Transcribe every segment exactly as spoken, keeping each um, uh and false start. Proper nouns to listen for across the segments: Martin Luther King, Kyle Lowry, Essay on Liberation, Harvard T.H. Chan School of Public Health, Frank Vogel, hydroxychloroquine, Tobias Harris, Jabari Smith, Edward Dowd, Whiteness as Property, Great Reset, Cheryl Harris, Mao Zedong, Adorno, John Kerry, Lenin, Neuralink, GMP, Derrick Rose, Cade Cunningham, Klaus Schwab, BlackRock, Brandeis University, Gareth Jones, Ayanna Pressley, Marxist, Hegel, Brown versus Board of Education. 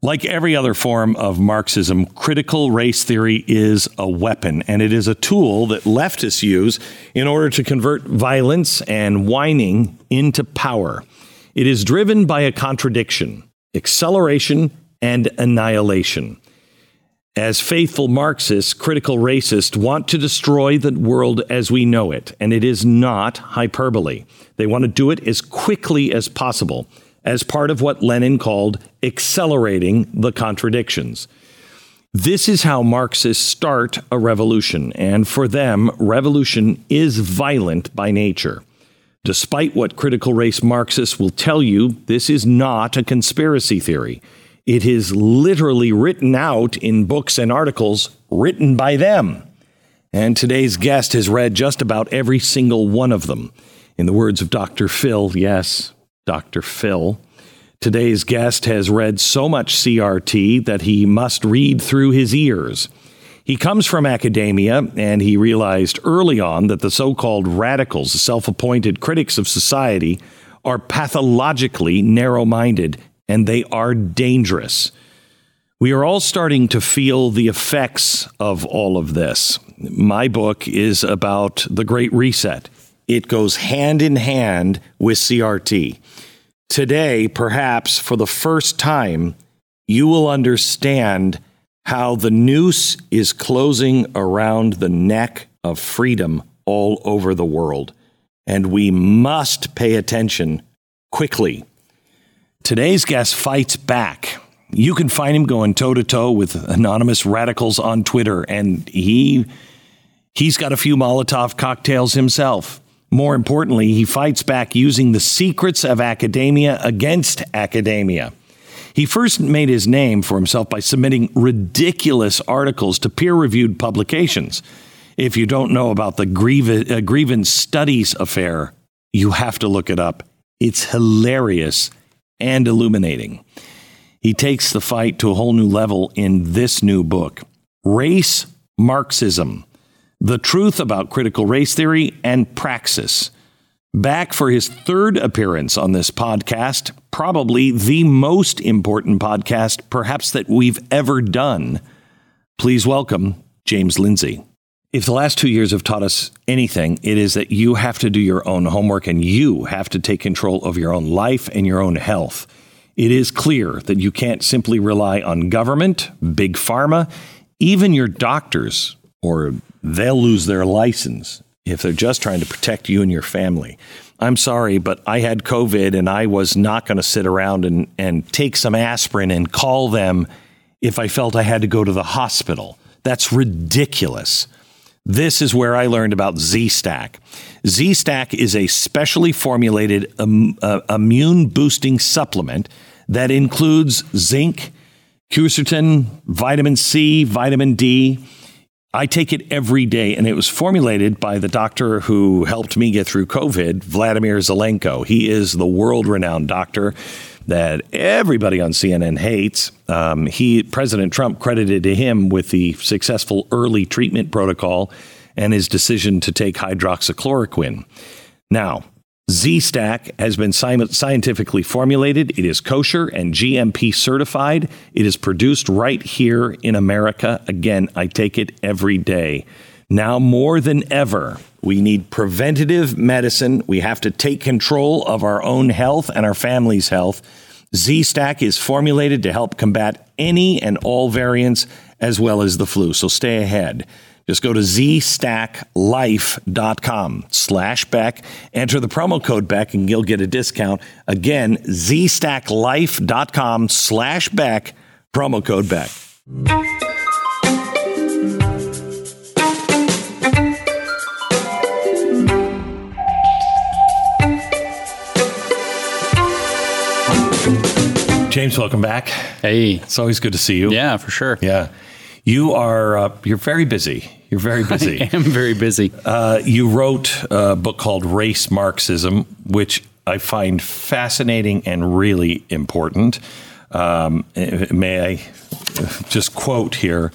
Like every other form of Marxism, critical race theory is a weapon, and it is a tool that leftists use in order to convert violence and whining into power. It is driven by a contradiction, acceleration, and annihilation. As faithful Marxists, critical racists want to destroy the world as we know it, and it is not hyperbole. They want to do it as quickly as possible, as part of what Lenin called accelerating the contradictions. This is how Marxists start a revolution, and for them, revolution is violent by nature. Despite what critical race Marxists will tell you, this is not a conspiracy theory. It is literally written out in books and articles written by them. And today's guest has read just about every single one of them. In the words of Doctor Phil, yes, Doctor Phil. Today's guest has read so much C R T that he must read through his ears. He comes from academia, and he realized early on that the so-called radicals, the self-appointed critics of society, are pathologically narrow-minded, and they are dangerous. We are all starting to feel the effects of all of this. My book is about the Great Reset. It goes hand in hand with C R T. Today, perhaps for the first time, you will understand how the noose is closing around the neck of freedom all over the world. And we must pay attention quickly. Today's guest fights back. You can find him going toe-to-toe with anonymous radicals on Twitter, and he, he's got a few Molotov cocktails himself. More importantly, he fights back using the secrets of academia against academia. He first made his name for himself by submitting ridiculous articles to peer-reviewed publications. If you don't know about the grievance, uh, grievance studies affair, you have to look it up. It's hilarious and illuminating. He takes the fight to a whole new level in this new book, Race Marxism: The Truth About Critical Race Theory and Praxis. Back for his third appearance on this podcast, probably the most important podcast, perhaps, that we've ever done. Please welcome James Lindsay. If the last two years have taught us anything, it is that you have to do your own homework, and you have to take control of your own life and your own health. It is clear that you can't simply rely on government, big pharma, even your doctors, or they'll lose their license if they're just trying to protect you and your family. I'm sorry, but I had COVID, and I was not going to sit around and, and take some aspirin and call them if I felt I had to go to the hospital. That's ridiculous. This is where I learned about Z-Stack. Z-Stack is a specially formulated um, uh, immune-boosting supplement that includes zinc, quercetin, vitamin C, vitamin D. I take it every day, and it was formulated by the doctor who helped me get through COVID, Vladimir Zelenko. He is the world-renowned doctor that everybody on C N N hates. Um, he, President Trump credited him with the successful early treatment protocol and his decision to take hydroxychloroquine. Now, Z-Stack has been scientifically formulated. It is kosher and G M P certified. It is produced right here in America. Again, I take it every day. Now more than ever, we need preventative medicine. We have to take control of our own health and our family's health. Z-Stack is formulated to help combat any and all variants as well as the flu. So stay ahead. Just go to Z Stack Life dot com slash Beck. Enter the promo code Beck and you'll get a discount. Again, Z Stack Life dot com slash Beck, promo code Beck. James, welcome back. Hey. It's always good to see you. Yeah, for sure. Yeah. You are, uh, you're very busy. You're very busy. I am very busy. Uh, you wrote a book called Race Marxism, which I find fascinating and really important. Um, may I just quote here?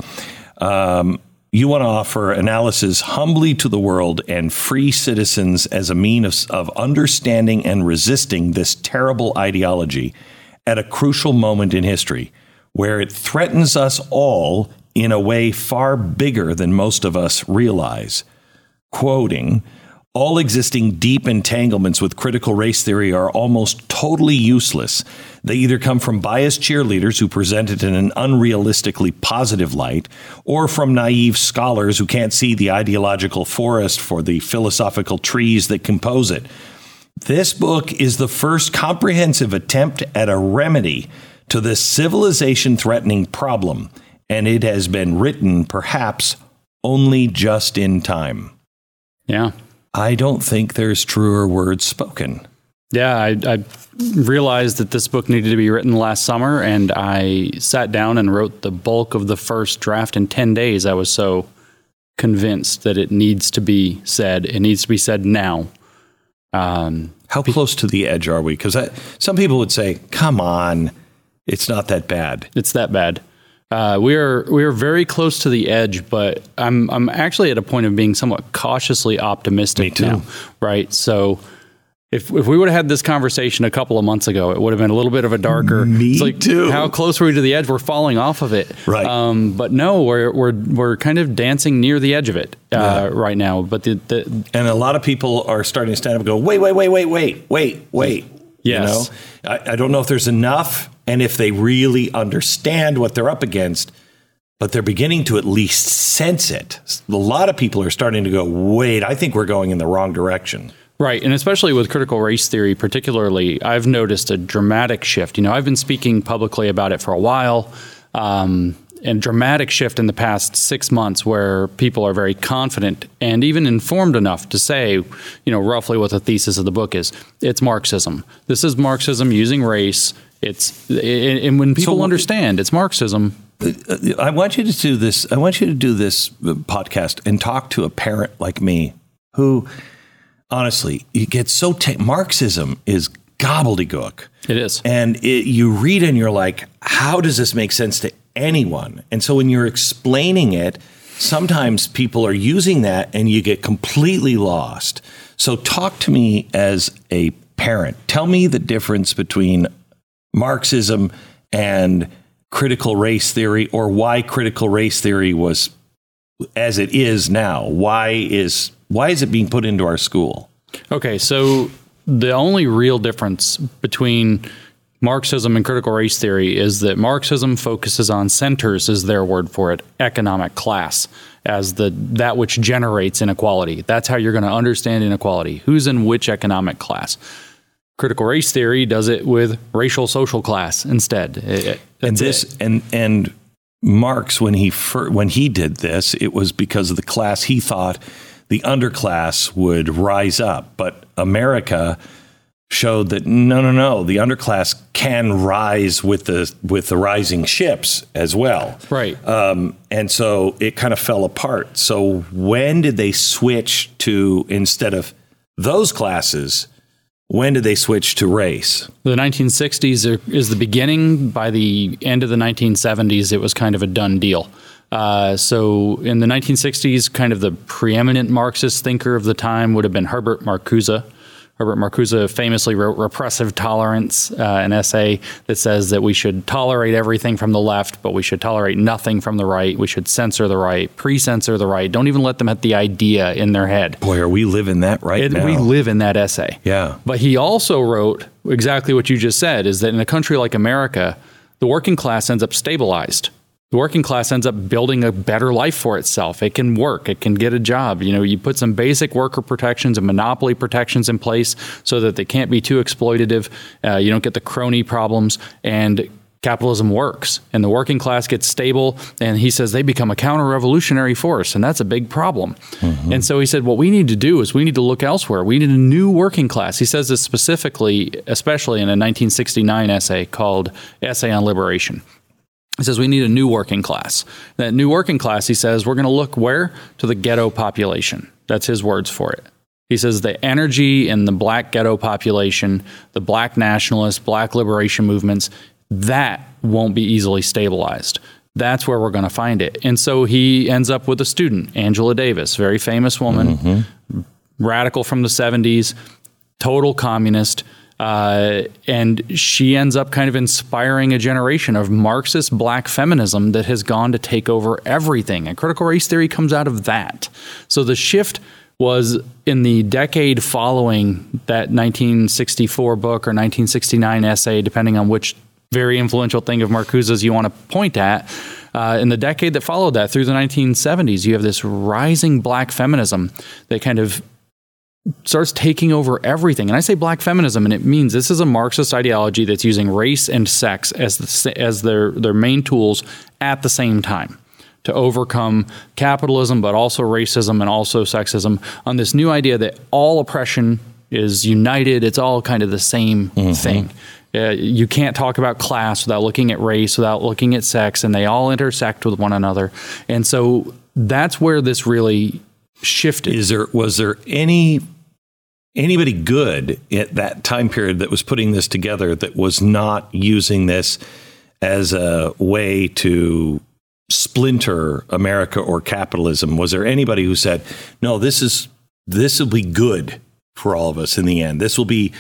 Um, you want to offer analysis humbly to the world and free citizens as a means of, of understanding and resisting this terrible ideology at a crucial moment in history where it threatens us all in a way far bigger than most of us realize. Quoting, all existing deep entanglements with critical race theory are almost totally useless. They either come from biased cheerleaders who present it in an unrealistically positive light, or from naive scholars who can't see the ideological forest for the philosophical trees that compose it. This book is the first comprehensive attempt at a remedy to this civilization-threatening problem, and it has been written, perhaps, only just in time. Yeah. I don't think there's truer words spoken. Yeah, I, I realized that this book needed to be written last summer, and I sat down and wrote the bulk of the first draft in ten days. I was so convinced that it needs to be said. It needs to be said now. Um, How be- close to the edge are we? Because some people would say, come on, it's not that bad. It's that bad. Uh, we are we are very close to the edge, but I'm I'm actually at a point of being somewhat cautiously optimistic now, right? So if if we would have had this conversation a couple of months ago, it would have been a little bit of a darker. Me it's like, too. How close are we to the edge? We're falling off of it, right? Um, but no, we're we're we're kind of dancing near the edge of it uh, yeah. right now. But the, the and a lot of people are starting to stand up and go, wait, wait, wait, wait, wait, wait, wait. Yes. You know, I, I don't know if there's enough. And if they really understand what they're up against, but they're beginning to at least sense it. A lot of people are starting to go, wait, I think we're going in the wrong direction. Right. And especially with critical race theory, particularly, I've noticed a dramatic shift. You know, I've been speaking publicly about it for a while, um, and dramatic shift in the past six months where people are very confident and even informed enough to say, you know, roughly what the thesis of the book is. It's Marxism. This is Marxism using race. It's and when people so, understand it's Marxism. I want you to do this. I want you to do this podcast and talk to a parent like me who honestly you get so te- Marxism is gobbledygook. It is. And it, you read and you're like, how does this make sense to anyone? And so when you're explaining it, sometimes people are using that and you get completely lost. So talk to me as a parent. Tell me the difference between Marxism and critical race theory, or why critical race theory was as it is now. Why is why is it being put into our school? Okay, so the only real difference between Marxism and critical race theory is that Marxism focuses on centers, is their word for it, economic class, as the that which generates inequality. That's how you're going to understand inequality. Who's in which economic class? Critical race theory does it with racial social class instead. It, it, and this it. and and Marx, when he fir- when he did this, it was because of the class. He thought the underclass would rise up, but America showed that no, no, no, the underclass can rise with the with the rising ships as well. Right. Um, and so it kind of fell apart. So when did they switch to instead of those classes? When did they switch to race? The nineteen sixties are, is the beginning. By the end of the nineteen seventies, it was kind of a done deal. Uh, so in the nineteen sixties, kind of the preeminent Marxist thinker of the time would have been Herbert Marcuse. Herbert Marcuse famously wrote Repressive Tolerance, uh, an essay that says that we should tolerate everything from the left, but we should tolerate nothing from the right. We should censor the right, pre-censor the right. Don't even let them have the idea in their head. Boy, are we living that right it, now. We live in that essay. Yeah. But he also wrote exactly what you just said, is that in a country like America, the working class ends up stabilized. The working class ends up building a better life for itself. It can work. It can get a job. You know, you put some basic worker protections and monopoly protections in place so that they can't be too exploitative. Uh, you don't get the crony problems, and capitalism works, and the working class gets stable. And he says they become a counter-revolutionary force, and that's a big problem. Mm-hmm. And so he said, what we need to do is we need to look elsewhere. We need a new working class. He says this specifically, especially in a nineteen sixty-nine essay called Essay on Liberation. He says we need a new working class. That new working class, he says, we're going to look where? To the ghetto population. That's his words for it. He says the energy in the black ghetto population, the black nationalist, black liberation movements, that won't be easily stabilized. That's where we're going to find it. And so he ends up with a student, Angela Davis, very famous woman, mm-hmm. radical from the seventies, total communist. Uh, and she ends up kind of inspiring a generation of Marxist black feminism that has gone to take over everything. And critical race theory comes out of that. So the shift was in the decade following that nineteen sixty-four book or nineteen sixty-nine essay, depending on which very influential thing of Marcuse's you want to point at. Uh, in the decade that followed that, through the nineteen seventies, you have this rising black feminism that kind of starts taking over everything. And I say black feminism, and it means this is a Marxist ideology that's using race and sex as the, as their, their main tools at the same time to overcome capitalism, but also racism and also sexism on this new idea that all oppression is united. It's all kind of the same mm-hmm. thing. Uh, you can't talk about class without looking at race, without looking at sex, and they all intersect with one another. And so that's where this really shifted. Is there, was there any anybody good at that time period that was putting this together that was not using this as a way to splinter America or capitalism? Was there anybody who said, no, this is this will be good for all of us in the end? This will be...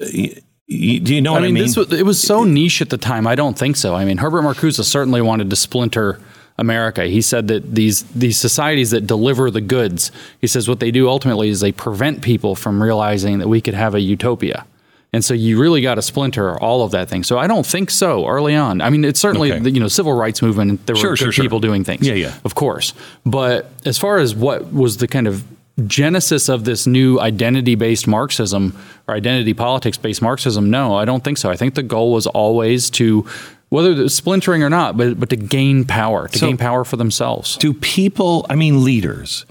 You, do you know I what mean, I mean? This was, it was so niche at the time. I don't think so. I mean, Herbert Marcuse certainly wanted to splinter America. He said that these these societies that deliver the goods, he says what they do ultimately is they prevent people from realizing that we could have a utopia. And so you really got to splinter all of that thing. So I don't think so early on. I mean, it's certainly, okay. the, you know, civil rights movement, there sure, were sure, people sure. doing things, yeah, yeah. of course. But as far as what was the kind of genesis of this new identity-based Marxism or identity politics-based Marxism, no, I don't think so. I think the goal was always to... whether it's splintering or not, but but to gain power, to so gain power for themselves. Do people, I mean leaders,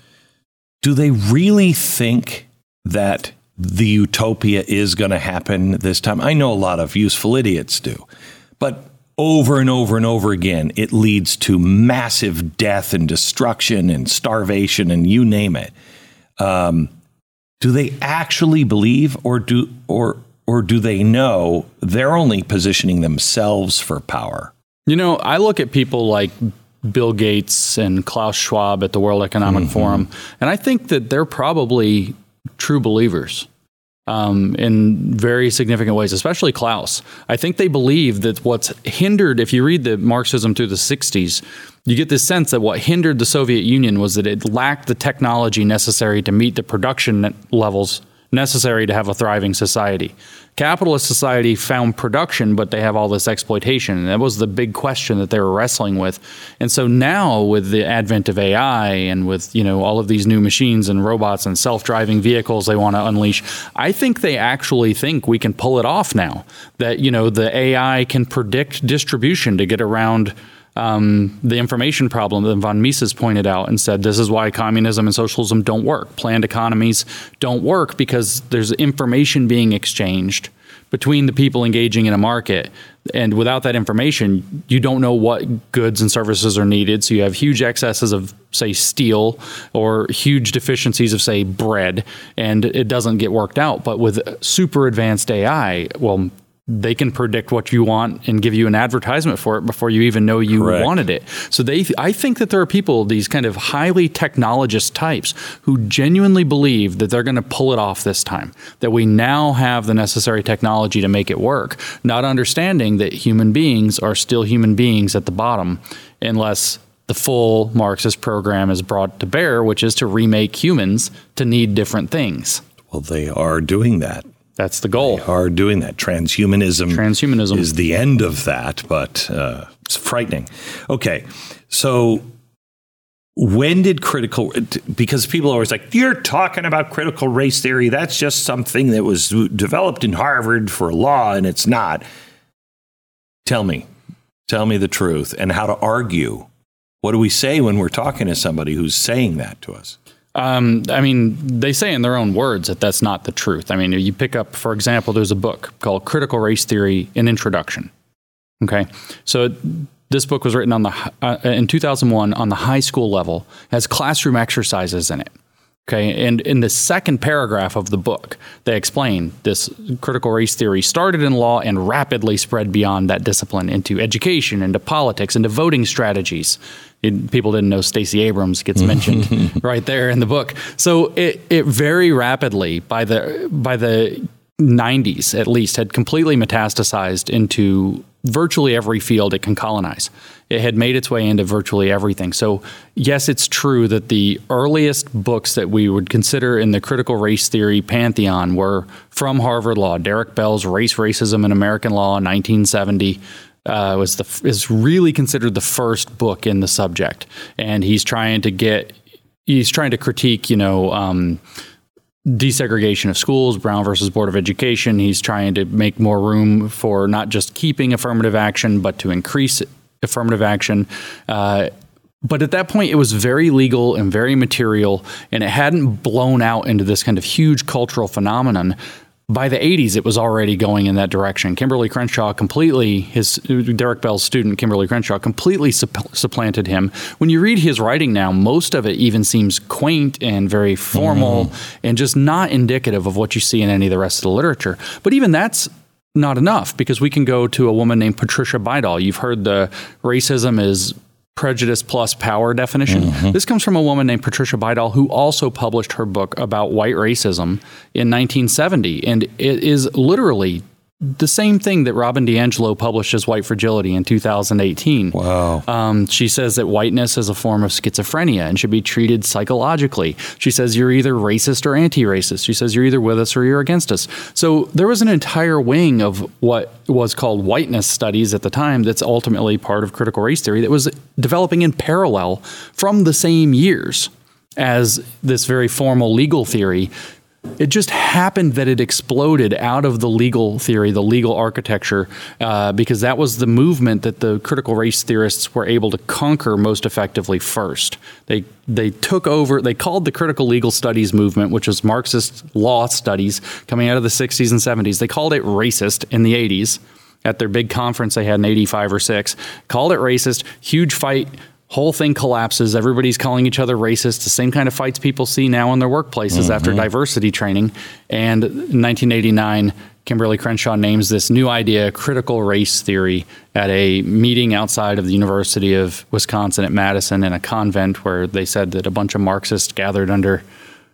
do they really think that the utopia is going to happen this time? I know a lot of useful idiots do, but over and over and over again, it leads to massive death and destruction and starvation and you name it. Um, do they actually believe or do or? Or do they know they're only positioning themselves for power? You know, I look at people like Bill Gates and Klaus Schwab at the World Economic mm-hmm. Forum, and I think that they're probably true believers um, in very significant ways, especially Klaus. I think they believe that what's hindered, if you read the Marxism through the sixties, you get this sense that what hindered the Soviet Union was that it lacked the technology necessary to meet the production levels necessary to have a thriving society. Capitalist society found production, but they have all this exploitation. And that was the big question that they were wrestling with. And so now with the advent of A I and with, you know, all of these new machines and robots and self-driving vehicles they want to unleash, I think they actually think we can pull it off now. That, you know, the A I can predict distribution to get around Um, the information problem that von Mises pointed out and said, this is why communism and socialism don't work. Planned economies don't work because there's information being exchanged between the people engaging in a market. And without that information, you don't know what goods and services are needed. So you have huge excesses of, say, steel or huge deficiencies of, say, bread, and it doesn't get worked out. But with super advanced A I, well, they can predict what you want and give you an advertisement for it before you even know you Correct. wanted it. So they, I think that there are people, these kind of highly technologist types, who genuinely believe that they're going to pull it off this time, that we now have the necessary technology to make it work, not understanding that human beings are still human beings at the bottom, unless the full Marxist program is brought to bear, which is to remake humans to need different things. Well, they are doing that. That's the goal. They are doing that. Transhumanism, Transhumanism. is the end of that, but uh, it's frightening. Okay, so when did critical, because people are always like, you're talking about critical race theory, that's just something that was developed in Harvard for law, and it's not. Tell me, tell me the truth and how to argue. What do we say when we're talking to somebody who's saying that to us? Um, I mean, they say in their own words that that's not the truth. I mean, you pick up, for example, there's a book called Critical Race Theory, An Introduction. Okay, so this book was written on the uh, in two thousand one on the high school level, has classroom exercises in it. Okay, and in the second paragraph of the book, they explain this critical race theory started in law and rapidly spread beyond that discipline into education, into politics, into voting strategies. It, people didn't know Stacey Abrams gets mentioned right there in the book. So it, it very rapidly, by the by the nineties at least, had completely metastasized into virtually every field it can colonize. It had made its way into virtually everything. So yes, it's true that the earliest books that we would consider in the critical race theory pantheon were from Harvard Law. Derek Bell's Race, Racism, and American Law, nineteen seventy, uh, was the is really considered the first book in the subject. And he's trying to get, he's trying to critique, you know, um, desegregation of schools, Brown versus Board of Education. He's trying to make more room for not just keeping affirmative action, but to increase affirmative action. Uh, but at that point, it was very legal and very material, and it hadn't blown out into this kind of huge cultural phenomenon. By the eighties, it was already going in that direction. Kimberlé Crenshaw completely, his Derek Bell's student, Kimberlé Crenshaw, completely supp- supplanted him. When you read his writing now, most of it even seems quaint and very formal mm-hmm. and just not indicative of what you see in any of the rest of the literature. But even that's not enough, because we can go to a woman named Patricia Bidol. You've heard the racism is prejudice plus power definition. Mm-hmm. This comes from a woman named Patricia Bidol, who also published her book about white racism in nineteen seventy. And it is literally the same thing that Robin DiAngelo published as White Fragility in two thousand eighteen. Wow. Um, she says that whiteness is a form of schizophrenia and should be treated psychologically. She says you're either racist or anti-racist. She says you're either with us or you're against us. So there was an entire wing of what was called whiteness studies at the time that's ultimately part of critical race theory that was developing in parallel from the same years as this very formal legal theory. It just happened that it exploded out of the legal theory, the legal architecture, uh, because that was the movement that the critical race theorists were able to conquer most effectively first. They they took over, they called the critical legal studies movement, which was Marxist law studies coming out of the sixties and seventies. They called it racist in the eighties at their big conference they had in eighty-five or six. Called it racist, huge fight. Whole thing collapses. Everybody's calling each other racist. The same kind of fights people see now in their workplaces mm-hmm. after diversity training. And in nineteen eighty-nine, Kimberlé Crenshaw names this new idea critical race theory at a meeting outside of the University of Wisconsin at Madison in a convent, where they said that a bunch of Marxists gathered under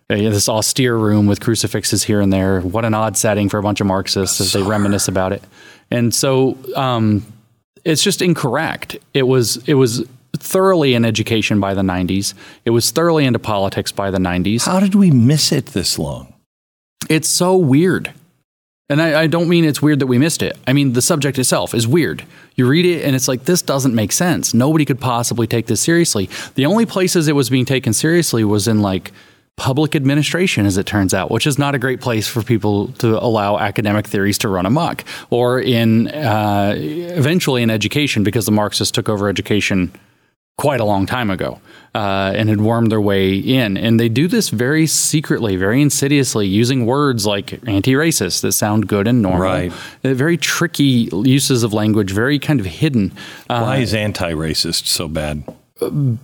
uh, this austere room with crucifixes here and there. What an odd setting for a bunch of Marxists That's as they hard. reminisce about it. And so um, it's just incorrect. It was it was. thoroughly in education by the nineties. It was thoroughly into politics by the nineties. How did we miss it this long? It's so weird. And I, I don't mean it's weird that we missed it. I mean, the subject itself is weird. You read it and it's like, this doesn't make sense. Nobody could possibly take this seriously. The only places it was being taken seriously was in like public administration, as it turns out, which is not a great place for people to allow academic theories to run amok, or in uh, eventually in education, because the Marxists took over education quite a long time ago, uh, and had wormed their way in. And they do this very secretly, very insidiously, using words like anti-racist that sound good and normal. Right. Very tricky uses of language, very kind of hidden. Uh, Why is anti-racist so bad?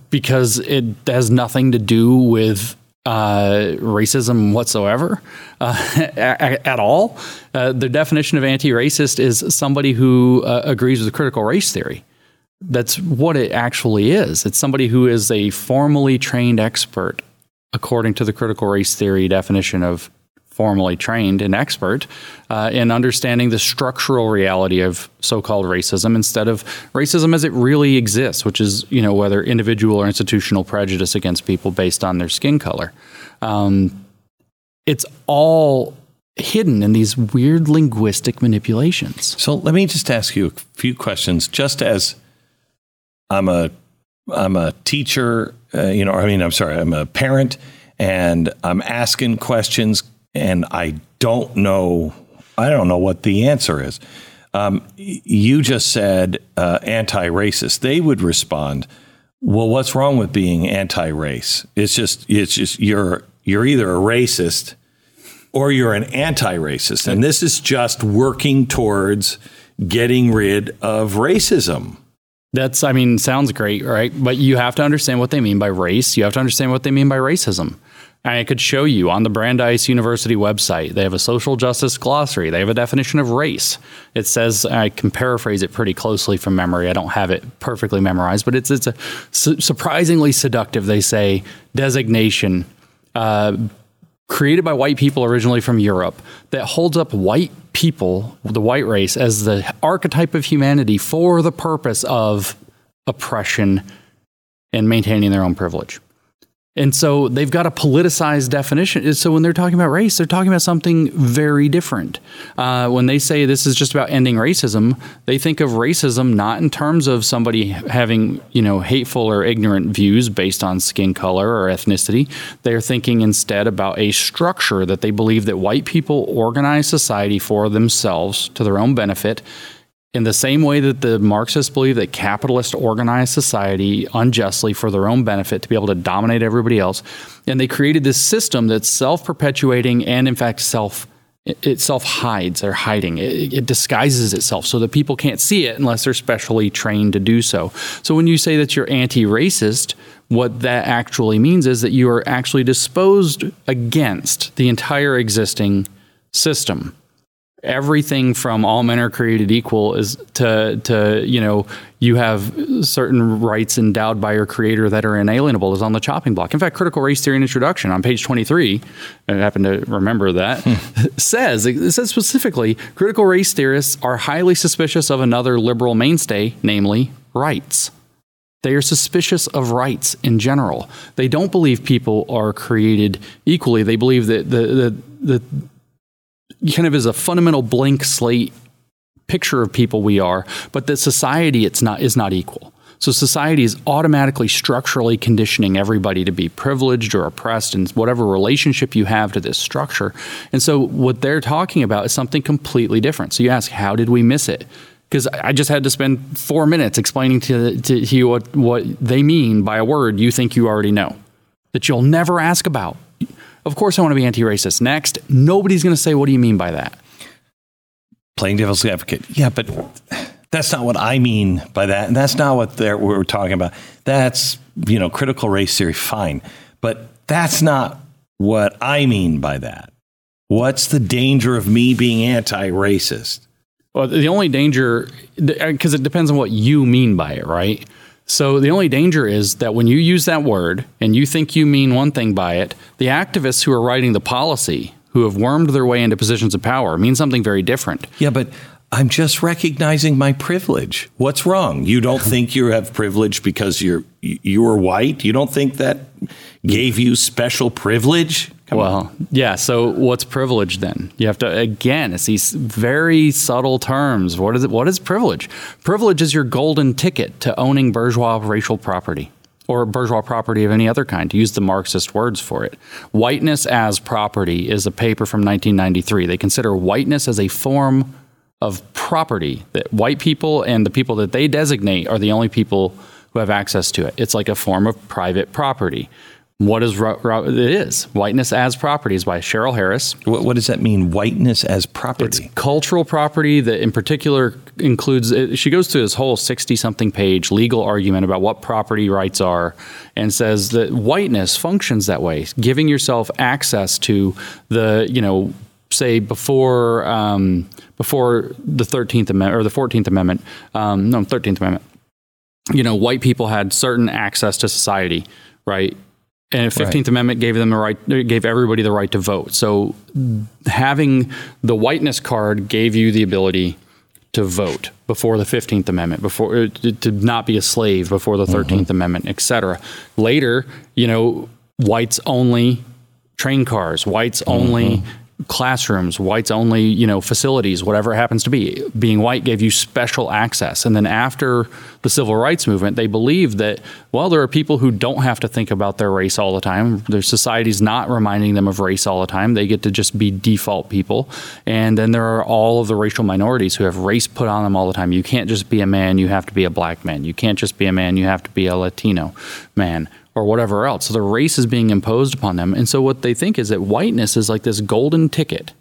Because it has nothing to do with Uh, racism whatsoever uh, at, at all. Uh, the definition of anti-racist is somebody who uh, agrees with critical race theory. That's what it actually is. It's somebody who is a formally trained expert, according to the critical race theory definition of formally trained and expert, uh, in understanding the structural reality of so-called racism instead of racism as it really exists, which is, you know, whether individual or institutional prejudice against people based on their skin color. Um, it's all hidden in these weird linguistic manipulations. So let me just ask you a few questions. Just as I'm a I'm a teacher, uh, you know, I mean, I'm sorry, I'm a parent, and I'm asking questions. And I don't know, I don't know what the answer is. Um, you just said uh, anti-racist. They would respond, well, what's wrong with being anti-race? It's just, it's just you're you're either a racist or you're an anti-racist. And this is just working towards getting rid of racism. That's, I mean, sounds great, right? But you have to understand what they mean by race. You have to understand what they mean by racism. I could show you on the Brandeis University website, they have a social justice glossary. They have a definition of race. It says, I can paraphrase it pretty closely from memory. I don't have it perfectly memorized, but it's it's a su- surprisingly seductive, they say, designation uh, created by white people originally from Europe that holds up white people, the white race, as the archetype of humanity for the purpose of oppression and maintaining their own privilege. And so they've got a politicized definition. So when they're talking about race, they're talking about something very different. Uh, when they say this is just about ending racism, they think of racism not in terms of somebody having, you know, hateful or ignorant views based on skin color or ethnicity. They're thinking instead about a structure that they believe that white people organize society for themselves to their own benefit. In the same way that the Marxists believe that capitalists organize society unjustly for their own benefit to be able to dominate everybody else. And they created this system that's self-perpetuating and, in fact, self itself hides. They're hiding. It, it disguises itself so that people can't see it unless they're specially trained to do so. So when you say that you're anti-racist, what that actually means is that you are actually disposed against the entire existing system. Everything from all men are created equal is to, to, you know, you have certain rights endowed by your creator that are inalienable is on the chopping block. In fact, critical race theory and introduction on page twenty-three, I happen to remember that, says, it says specifically, critical race theorists are highly suspicious of another liberal mainstay, namely rights. They are suspicious of rights in general. They don't believe people are created equally. They believe that the, the, the kind of is a fundamental blank slate picture of people we are, but that society it's not is not equal. So society is automatically structurally conditioning everybody to be privileged or oppressed in whatever relationship you have to this structure. And so what they're talking about is something completely different. So you ask, how did we miss it? Because I just had to spend four minutes explaining to, to, to you what, what they mean by a word you think you already know, that you'll never ask about. Of course, I want to be anti-racist. Next, nobody's going to say, what do you mean by that? Playing devil's advocate. Yeah, but that's not what I mean by that. And that's not what they're, we're talking about. That's, you know, critical race theory, fine. But that's not what I mean by that. What's the danger of me being anti-racist? Well, the only danger, because it depends on what you mean by it, right? So the only danger is that when you use that word and you think you mean one thing by it, the activists who are writing the policy, who have wormed their way into positions of power, mean something very different. Yeah, but I'm just recognizing my privilege. What's wrong? You don't think you have privilege because you're you are white? You don't think that gave you special privilege? Come well, on. yeah. So what's privilege then? You have to, again, it's these very subtle terms. What is it? What is privilege? Privilege is your golden ticket to owning bourgeois racial property or bourgeois property of any other kind, to use the Marxist words for it. Whiteness as Property is a paper from nineteen ninety-three. They consider whiteness as a form of property, that white people and the people that they designate are the only people who have access to it. It's like a form of private property. What is ro- ro- it is Whiteness as Property by Cheryl Harris. What, what does that mean? Whiteness as property. It's cultural property that, in particular, includes. It, she goes through this whole sixty-something page legal argument about what property rights are, and says that whiteness functions that way, giving yourself access to the, you know, say before um, before the thirteenth Amendment or the fourteenth Amendment, um, no, thirteenth Amendment. You know, white people had certain access to society, right? And the fifteenth right. Amendment gave them the right, gave everybody the right to vote. So having the whiteness card gave you the ability to vote before the fifteenth Amendment, before to not be a slave before the thirteenth mm-hmm. Amendment, et cetera. Later, you know, whites only train cars, whites only mm-hmm. classrooms, whites only, you know, facilities, whatever it happens to be. Being white gave you special access. And then after the Civil Rights Movement, they believed that, well, there are people who don't have to think about their race all the time. Their society's not reminding them of race all the time. They get to just be default people. And then there are all of the racial minorities who have race put on them all the time. You can't just be a man, you have to be a black man. You can't just be a man, you have to be a Latino man or whatever else. So the race is being imposed upon them. And so what they think is that whiteness is like this golden ticket.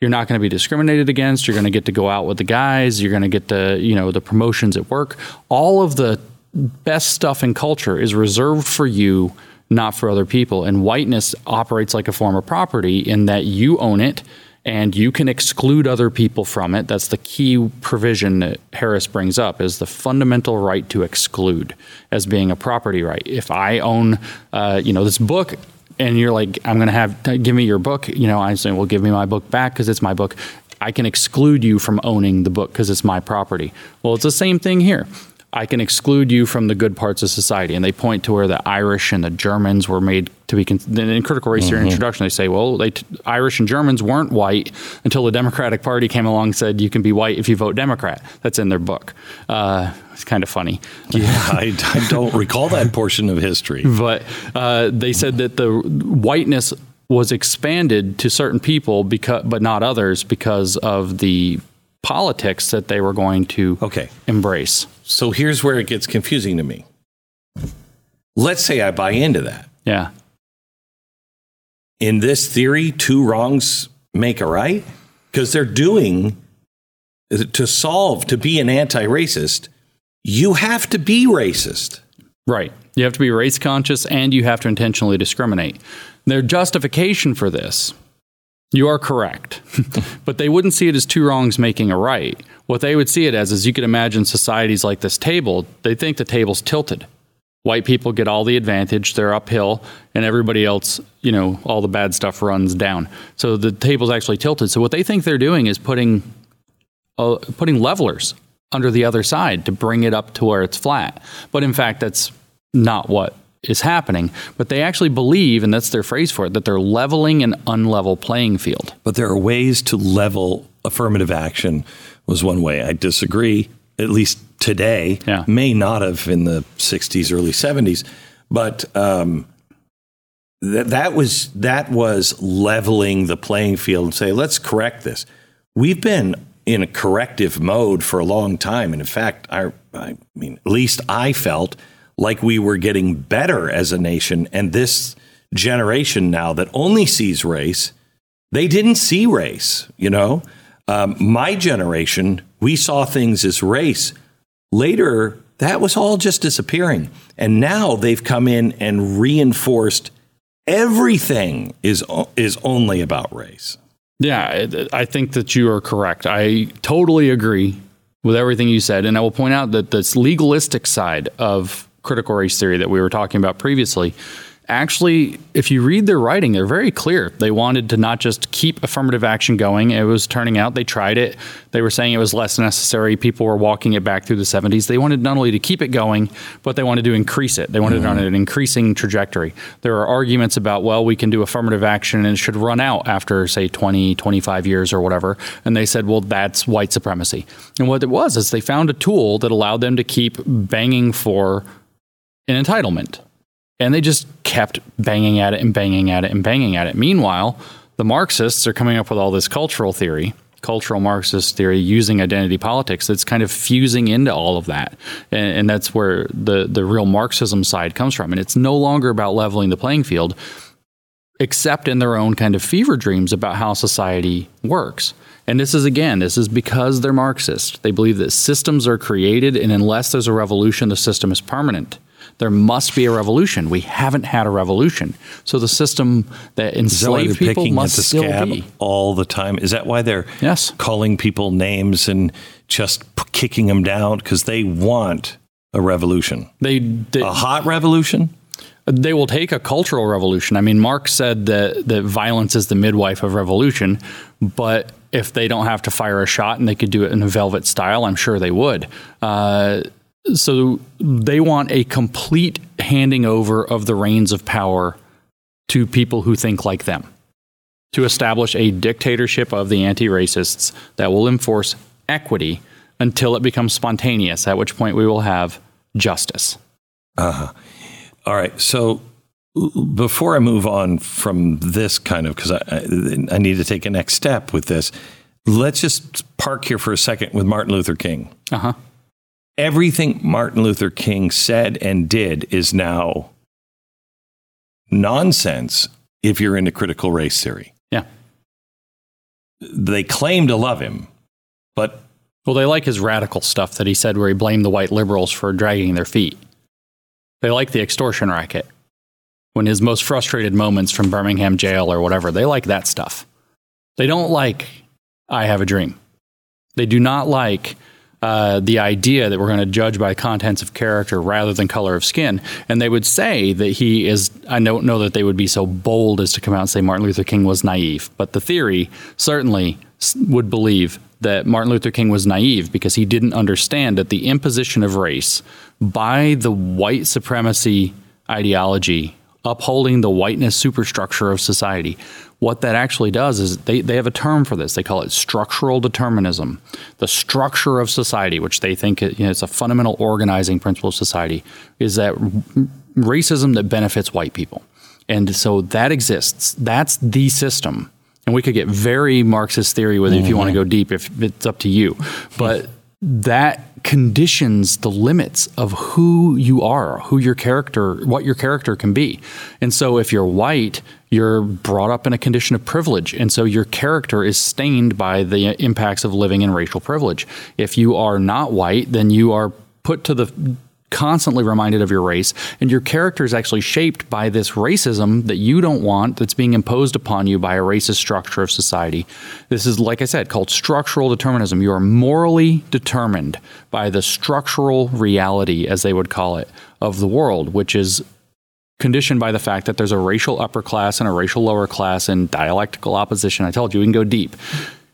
You're not going to be discriminated against. You're going to get to go out with the guys. You're going to get the, you know, the promotions at work. All of the best stuff in culture is reserved for you, not for other people. And whiteness operates like a form of property in that you own it and you can exclude other people from it. That's the key provision that Harris brings up, is the fundamental right to exclude as being a property right. If I own, uh, you know, this book, and you're like, I'm going to have, give me your book. You know, I'm saying, well, give me my book back because it's my book. I can exclude you from owning the book because it's my property. Well, it's the same thing here. I can exclude you from the good parts of society. And they point to where the Irish and the Germans were made to be, con- in critical race theory mm-hmm. introduction, they say, well, they t- Irish and Germans weren't white until the Democratic Party came along and said, you can be white if you vote Democrat. That's in their book. Uh, it's kind of funny. Yeah, I, I don't recall that portion of history. But uh, they said that the whiteness was expanded to certain people, because, but not others, because of the politics that they were going to okay. embrace. So here's where it gets confusing to me. Let's say I buy into that. Yeah. In this theory, two wrongs make a right, because they're doing to solve to be an anti-racist. You have to be racist. Right. You have to be race conscious and you have to intentionally discriminate. Their justification for this. You are correct, but they wouldn't see it as two wrongs making a right. What they would see it as is, you could imagine societies like this table, they think the table's tilted. White people get all the advantage, they're uphill, and everybody else, you know, all the bad stuff runs down. So the table's actually tilted. So what they think they're doing is putting uh, putting levelers under the other side to bring it up to where it's flat. But in fact, that's not what is happening, but they actually believe, and that's their phrase for it, that they're leveling an unlevel playing field. But there are ways to level. Affirmative action was one way. I disagree, at least today, yeah. may not have in the sixties, early seventies, but um, th- that was that was leveling the playing field and say, let's correct this. We've been in a corrective mode for a long time, and in fact, I, I mean, at least I felt like we were getting better as a nation. And this generation now that only sees race, they didn't see race. You know, um, my generation, we saw things as race. Later, that was all just disappearing. And now they've come in and reinforced everything is is only about race. Yeah, I think that you are correct. I totally agree with everything you said. And I will point out that this legalistic side of critical race theory that we were talking about previously, actually, if you read their writing, they're very clear. They wanted to not just keep affirmative action going. It was turning out, they tried it. They were saying it was less necessary. People were walking it back through the seventies. They wanted not only to keep it going, but they wanted to increase it. They wanted mm-hmm. it on an increasing trajectory. There are arguments about, well, we can do affirmative action and it should run out after, say, twenty, twenty-five years or whatever. And they said, well, that's white supremacy. And what it was is they found a tool that allowed them to keep banging for an entitlement. And they just kept banging at it and banging at it and banging at it. Meanwhile, the Marxists are coming up with all this cultural theory, cultural Marxist theory using identity politics that's kind of fusing into all of that. And, and that's where the, the real Marxism side comes from. And it's no longer about leveling the playing field, except in their own kind of fever dreams about how society works. And this is, again, this is because they're Marxist. They believe that systems are created, and unless there's a revolution, the system is permanent. There must be a revolution. We haven't had a revolution. So the system that enslaved people must still be. All the time. Is that why they're yes. calling people names and just kicking them down? Because they want a revolution. They, they A hot revolution? They will take a cultural revolution. I mean, Marx said that, that violence is the midwife of revolution, but if they don't have to fire a shot and they could do it in a velvet style, I'm sure they would. Uh, so they want a complete handing over of the reins of power to people who think like them, to establish a dictatorship of the anti-racists that will enforce equity until it becomes spontaneous, at which point we will have justice. Uh-huh. All right. So before I move on from this kind of, because I, I, I need to take a next step with this, let's just park here for a second with Martin Luther King. Uh-huh. Everything Martin Luther King said and did is now nonsense if you're into critical race theory. Yeah. They claim to love him, but... Well, they like his radical stuff that he said where he blamed the white liberals for dragging their feet. They like the extortion racket. When his most frustrated moments from Birmingham jail or whatever, they like that stuff. They don't like I Have a Dream. They do not like uh, the idea that we're going to judge by contents of character rather than color of skin. And they would say that he is, I don't know that they would be so bold as to come out and say Martin Luther King was naive. But the theory certainly would believe that Martin Luther King was naive because he didn't understand that the imposition of race by the white supremacy ideology, upholding the whiteness superstructure of society, what that actually does is they, they have a term for this. They call it structural determinism. The structure of society, which they think it, you know, it's a fundamental organizing principle of society, is that racism that benefits white people. And so that exists. That's the system. And we could get very Marxist theory with it if you want to go deep, if it's up to you. But that conditions the limits of who you are, who your character, what your character can be. And so if you're white, you're brought up in a condition of privilege. And so your character is stained by the impacts of living in racial privilege. If you are not white, then you are put to the... constantly reminded of your race, and your character is actually shaped by this racism that you don't want that's being imposed upon you by a racist structure of society. This is, like I said, called structural determinism. You are morally determined by the structural reality, as they would call it, of the world, which is conditioned by the fact that there's a racial upper class and a racial lower class and dialectical opposition. I told you, we can go deep.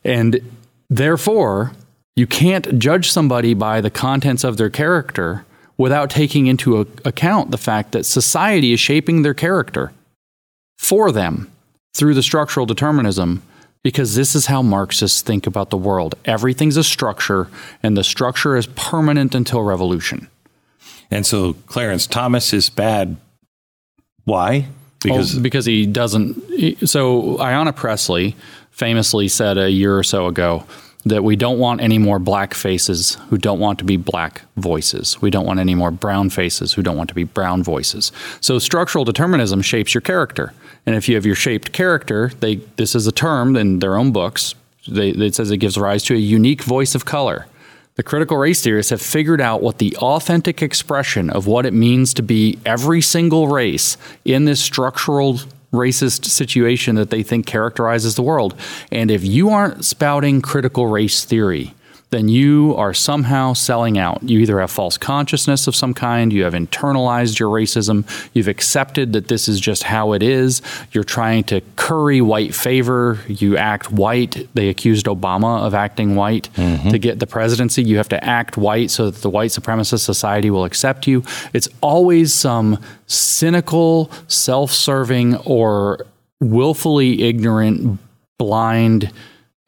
And therefore, you can't judge somebody by the contents of their character without taking into account the fact that society is shaping their character for them through the structural determinism, because this is how Marxists think about the world. Everything's a structure, and the structure is permanent until revolution. And so Clarence Thomas is bad. Why? Because, well, because he doesn't... So Ayanna Pressley famously said a year or so ago, that we don't want any more black faces who don't want to be black voices. We don't want any more brown faces who don't want to be brown voices. So structural determinism shapes your character. And if you have your shaped character, they this is a term in their own books. They, it says it gives rise to a unique voice of color. The critical race theorists have figured out what the authentic expression of what it means to be every single race in this structural racist situation that they think characterizes the world. And if you aren't spouting critical race theory, then you are somehow selling out. You either have false consciousness of some kind, you have internalized your racism, you've accepted that this is just how it is, you're trying to curry white favor, you act white. They accused Obama of acting white mm-hmm. to get the presidency. You have to act white so that the white supremacist society will accept you. It's always some cynical, self-serving, or willfully ignorant, blind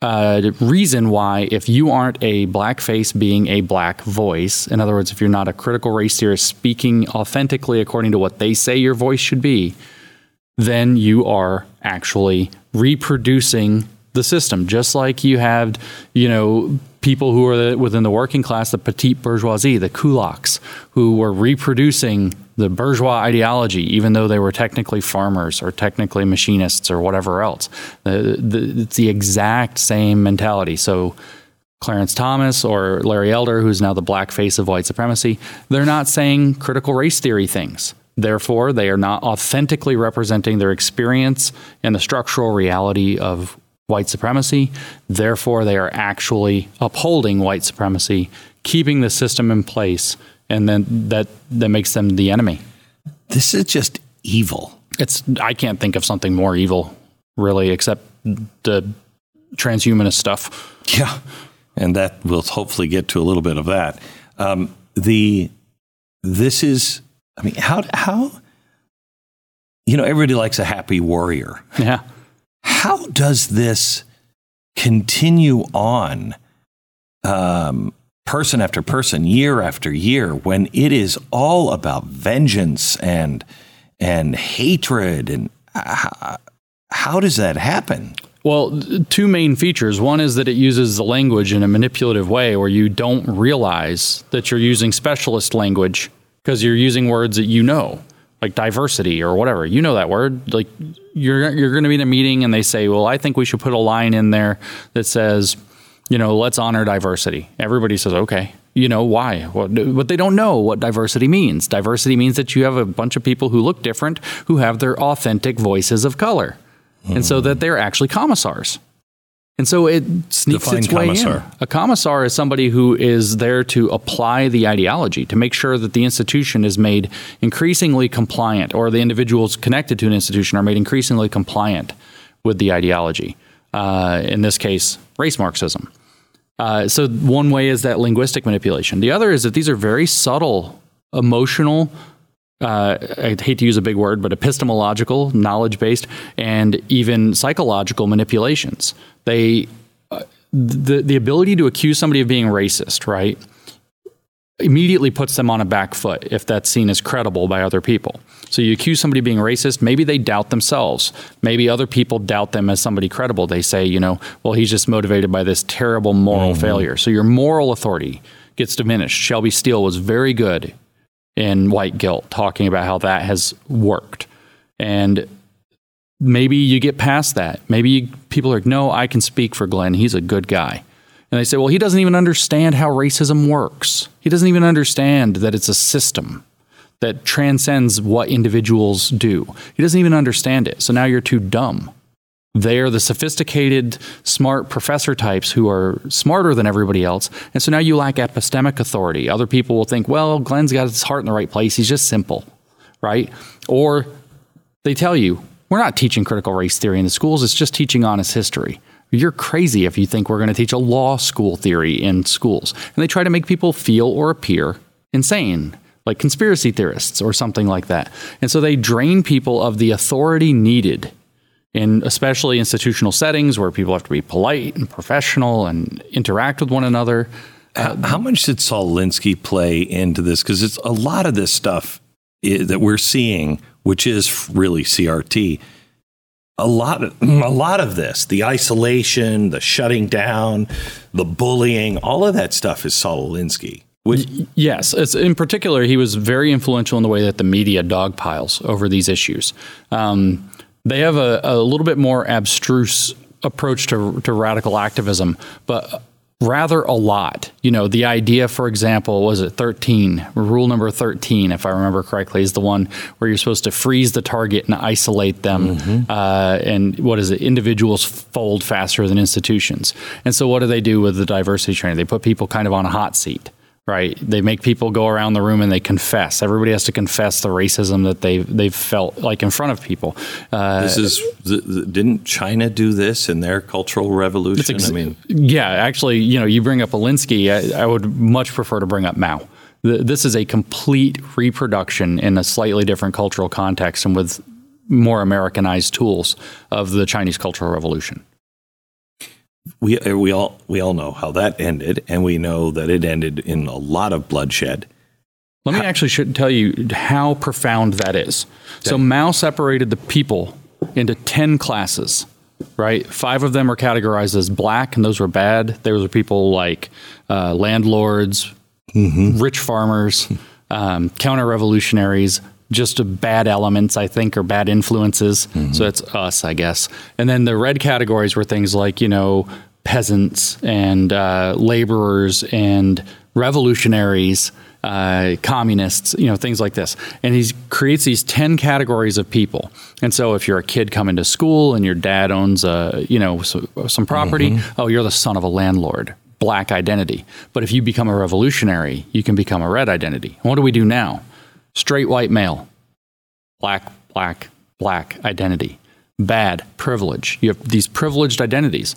Uh, reason why, if you aren't a black face being a black voice, in other words, if you're not a critical race theorist speaking authentically according to what they say your voice should be, then you are actually reproducing the system, just like you have, you know, people who are the, within the working class, the petite bourgeoisie, the kulaks, who were reproducing the bourgeois ideology, even though they were technically farmers or technically machinists or whatever else. The, the, it's the exact same mentality. So Clarence Thomas or Larry Elder, who's now the black face of white supremacy, they're not saying critical race theory things. Therefore, they are not authentically representing their experience and the structural reality of white supremacy. Therefore, they are actually upholding white supremacy, keeping the system in place, and then that, that makes them the enemy. This is just evil. It's I can't think of something more evil, really, except the transhumanist stuff. Yeah. And that we'll hopefully get to a little bit of that. Um, the this is, I mean, how how you know, everybody likes a happy warrior. Yeah. How does this continue on, um, person after person, year after year, when it is all about vengeance and and hatred? And uh, how does that happen? Well, two main features. One is that it uses the language in a manipulative way where you don't realize that you're using specialist language because you're using words that you know, like diversity or whatever. You know that word. Like you're you're going to be in a meeting and they say, well, I think we should put a line in there that says, you know, let's honor diversity. Everybody says, okay. You know, why? Well, but they don't know what diversity means. Diversity means that you have a bunch of people who look different, who have their authentic voices of color. And so that they're actually commissars. And so it sneaks Define its commissar. way in. A commissar is somebody who is there to apply the ideology, to make sure that the institution is made increasingly compliant, or the individuals connected to an institution are made increasingly compliant with the ideology. Uh, in this case, race Marxism. Uh, so one way is that linguistic manipulation. The other is that these are very subtle, emotional, Uh, I hate to use a big word, but epistemological, knowledge-based, and even psychological manipulations. They, uh, the the ability to accuse somebody of being racist, right, immediately puts them on a back foot if that's seen as credible by other people. So you accuse somebody of being racist, maybe they doubt themselves. Maybe other people doubt them as somebody credible. They say, you know, well, he's just motivated by this terrible moral mm-hmm. failure. So your moral authority gets diminished. Shelby Steele was very good in white guilt, talking about how that has worked. And maybe you get past that. Maybe you, people are like, no, I can speak for Glenn. He's a good guy. And they say, well, he doesn't even understand how racism works. He doesn't even understand that it's a system that transcends what individuals do. He doesn't even understand it. So now you're too dumb. They are the sophisticated, smart professor types who are smarter than everybody else. And so now you lack epistemic authority. Other people will think, well, Glenn's got his heart in the right place. He's just simple, right? Or they tell you, we're not teaching critical race theory in the schools. It's just teaching honest history. You're crazy if you think we're going to teach a law school theory in schools. And they try to make people feel or appear insane, like conspiracy theorists or something like that. And so they drain people of the authority needed, in especially institutional settings where people have to be polite and professional and interact with one another. Uh, how, how much did Saul Alinsky play into this? Because it's a lot of this stuff is, that we're seeing, which is really C R T. A lot of, a lot of this, the isolation, the shutting down, the bullying, all of that stuff is Saul Alinsky. Which, yes. It's, in particular, he was very influential in the way that the media dogpiles over these issues. Um, They have a, a little bit more abstruse approach to to radical activism, but rather a lot. You know, the idea, for example, was it thirteen? Rule number thirteen, if I remember correctly, is the one where you're supposed to freeze the target and isolate them. Mm-hmm. Uh, and what is it? Individuals fold faster than institutions. And so what do they do with the diversity training? They put people kind of on a hot seat. Right. They make people go around the room and they confess. Everybody has to confess the racism that they've, they've felt like in front of people. Uh, this is th- th- didn't China do this in their Cultural Revolution? Ex- I mean, yeah, actually, you know, you bring up Alinsky. I, I would much prefer to bring up Mao. The, this is a complete reproduction in a slightly different cultural context and with more Americanized tools of the Chinese Cultural Revolution. We we all we all know how that ended, and we know that it ended in a lot of bloodshed. Let me how, actually should tell you how profound that is. Okay. So Mao separated the people into ten classes. right? Five of them are categorized as black, and those were bad. Those were people like uh, landlords, mm-hmm. rich farmers, um, counter-revolutionaries, just bad elements, I think, or bad influences. Mm-hmm. So that's us, I guess. And then the red categories were things like, you know, peasants and uh, laborers and revolutionaries, uh, communists, you know, things like this. And he creates these ten categories of people. And so if you're a kid coming to school and your dad owns, a, you know, so, some property, mm-hmm. oh, you're the son of a landlord, black identity. But if you become a revolutionary, you can become a red identity. And what do we do now? Straight white male, black, black, black identity, bad, privilege. You have these privileged identities.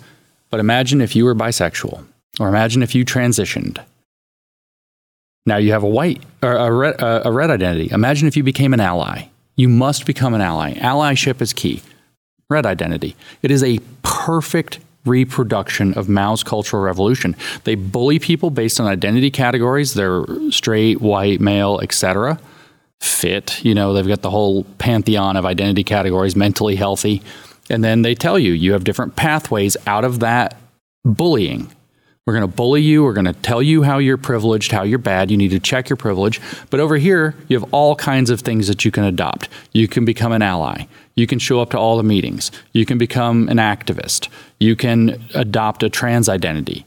But imagine if you were bisexual, or imagine if you transitioned. Now you have a white, or a red, a red identity. Imagine if you became an ally. You must become an ally. Allyship is key. Red identity. It is a perfect reproduction of Mao's Cultural Revolution. They bully people based on identity categories. They're straight, white, male, et cetera. Fit, you know, they've got the whole pantheon of identity categories, mentally healthy. And then they tell you, you have different pathways out of that bullying. We're going to bully you. We're going to tell you how you're privileged, how you're bad. You need to check your privilege. But over here, you have all kinds of things that you can adopt. You can become an ally. You can show up to all the meetings. You can become an activist. You can adopt a trans identity.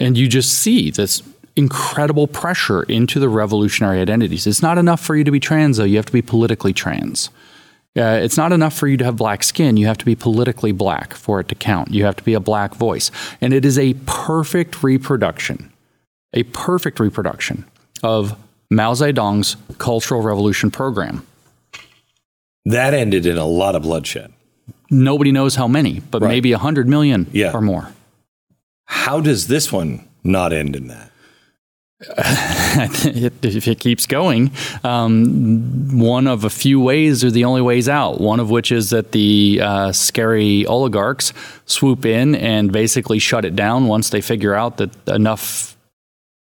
And you just see this incredible pressure into the revolutionary identities. It's not enough for you to be trans, though. You have to be politically trans. Uh, it's not enough for you to have black skin. You have to be politically black for it to count. You have to be a black voice. And it is a perfect reproduction, a perfect reproduction of Mao Zedong's Cultural Revolution program. That ended in a lot of bloodshed. Nobody knows how many, but right. maybe one hundred million yeah. or more. How does this one not end in that? If it keeps going, um, one of a few ways are the only ways out, one of which is that the uh, scary oligarchs swoop in and basically shut it down once they figure out that enough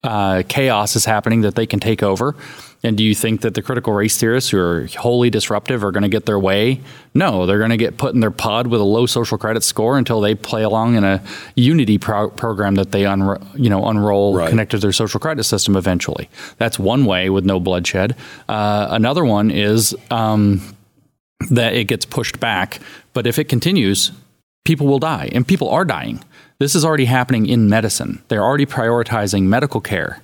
uh, chaos is happening that they can take over. And do you think that the critical race theorists who are wholly disruptive are going to get their way? No, they're going to get put in their pod with a low social credit score until they play along in a unity pro- program that they unro- you know, unroll, right. connect to their social credit system eventually. That's one way with no bloodshed. Uh, another one is um, that it gets pushed back. But if it continues, people will die, and people are dying. This is already happening in medicine. They're already prioritizing medical care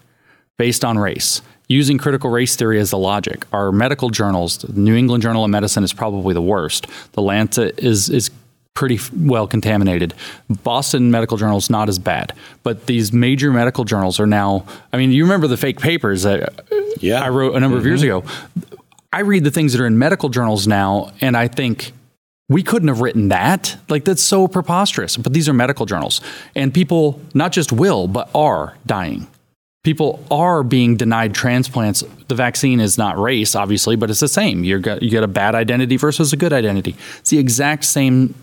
based on race, using critical race theory as the logic. Our medical journals, the New England Journal of Medicine is probably the worst. The Lancet is is pretty well contaminated. Boston Medical Journal is not as bad. But these major medical journals are now, I mean, you remember the fake papers that yeah. I wrote a number mm-hmm. of years ago. I read the things that are in medical journals now, and I think, we couldn't have written that. Like, that's so preposterous. But these are medical journals. And people not just will, but are dying. People are being denied transplants. The vaccine is not race, obviously, but it's the same. You're got, you get a bad identity versus a good identity. It's the exact same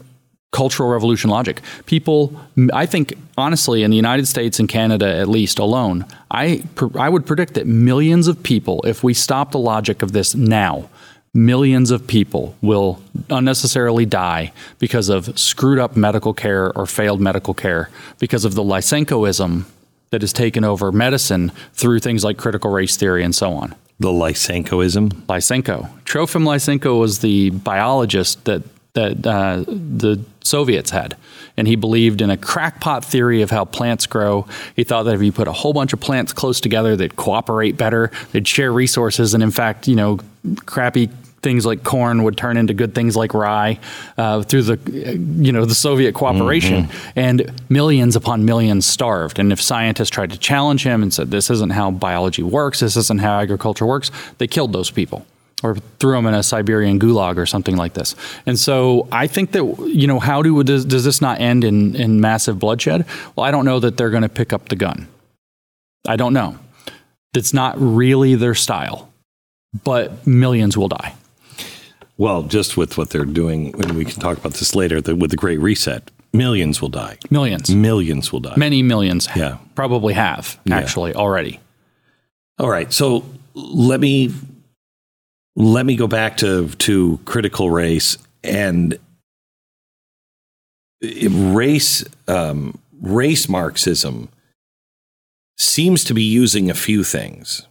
cultural revolution logic. People, I think, honestly, in the United States and Canada, at least alone, I I would predict that millions of people, if we stop the logic of this now, millions of people will unnecessarily die because of screwed up medical care or failed medical care because of the Lysenkoism that has taken over medicine through things like critical race theory and so on. The Lysenkoism? Lysenko. Trofim Lysenko was the biologist that that uh, the Soviets had. And he believed in a crackpot theory of how plants grow. He thought that if you put a whole bunch of plants close together, they'd cooperate better, they'd share resources. And in fact, you know, crappy things like corn would turn into good things like rye uh, through the, you know, the Soviet cooperation. Mm-hmm. And millions upon millions starved. And if scientists tried to challenge him and said, this isn't how biology works, this isn't how agriculture works, they killed those people or threw them in a Siberian gulag or something like this. And so I think that, you know, how do does, does this not end in, in massive bloodshed? Well, I don't know that they're going to pick up the gun. I don't know. That's not really their style, but millions will die. Well, just with what they're doing, and we can talk about this later, the, with the Great Reset, millions will die. Millions. Millions will die. Many millions yeah. ha- probably have, actually, yeah. already. All right. So let me let me go back to, to critical race. And race um, race Marxism seems to be using a few things.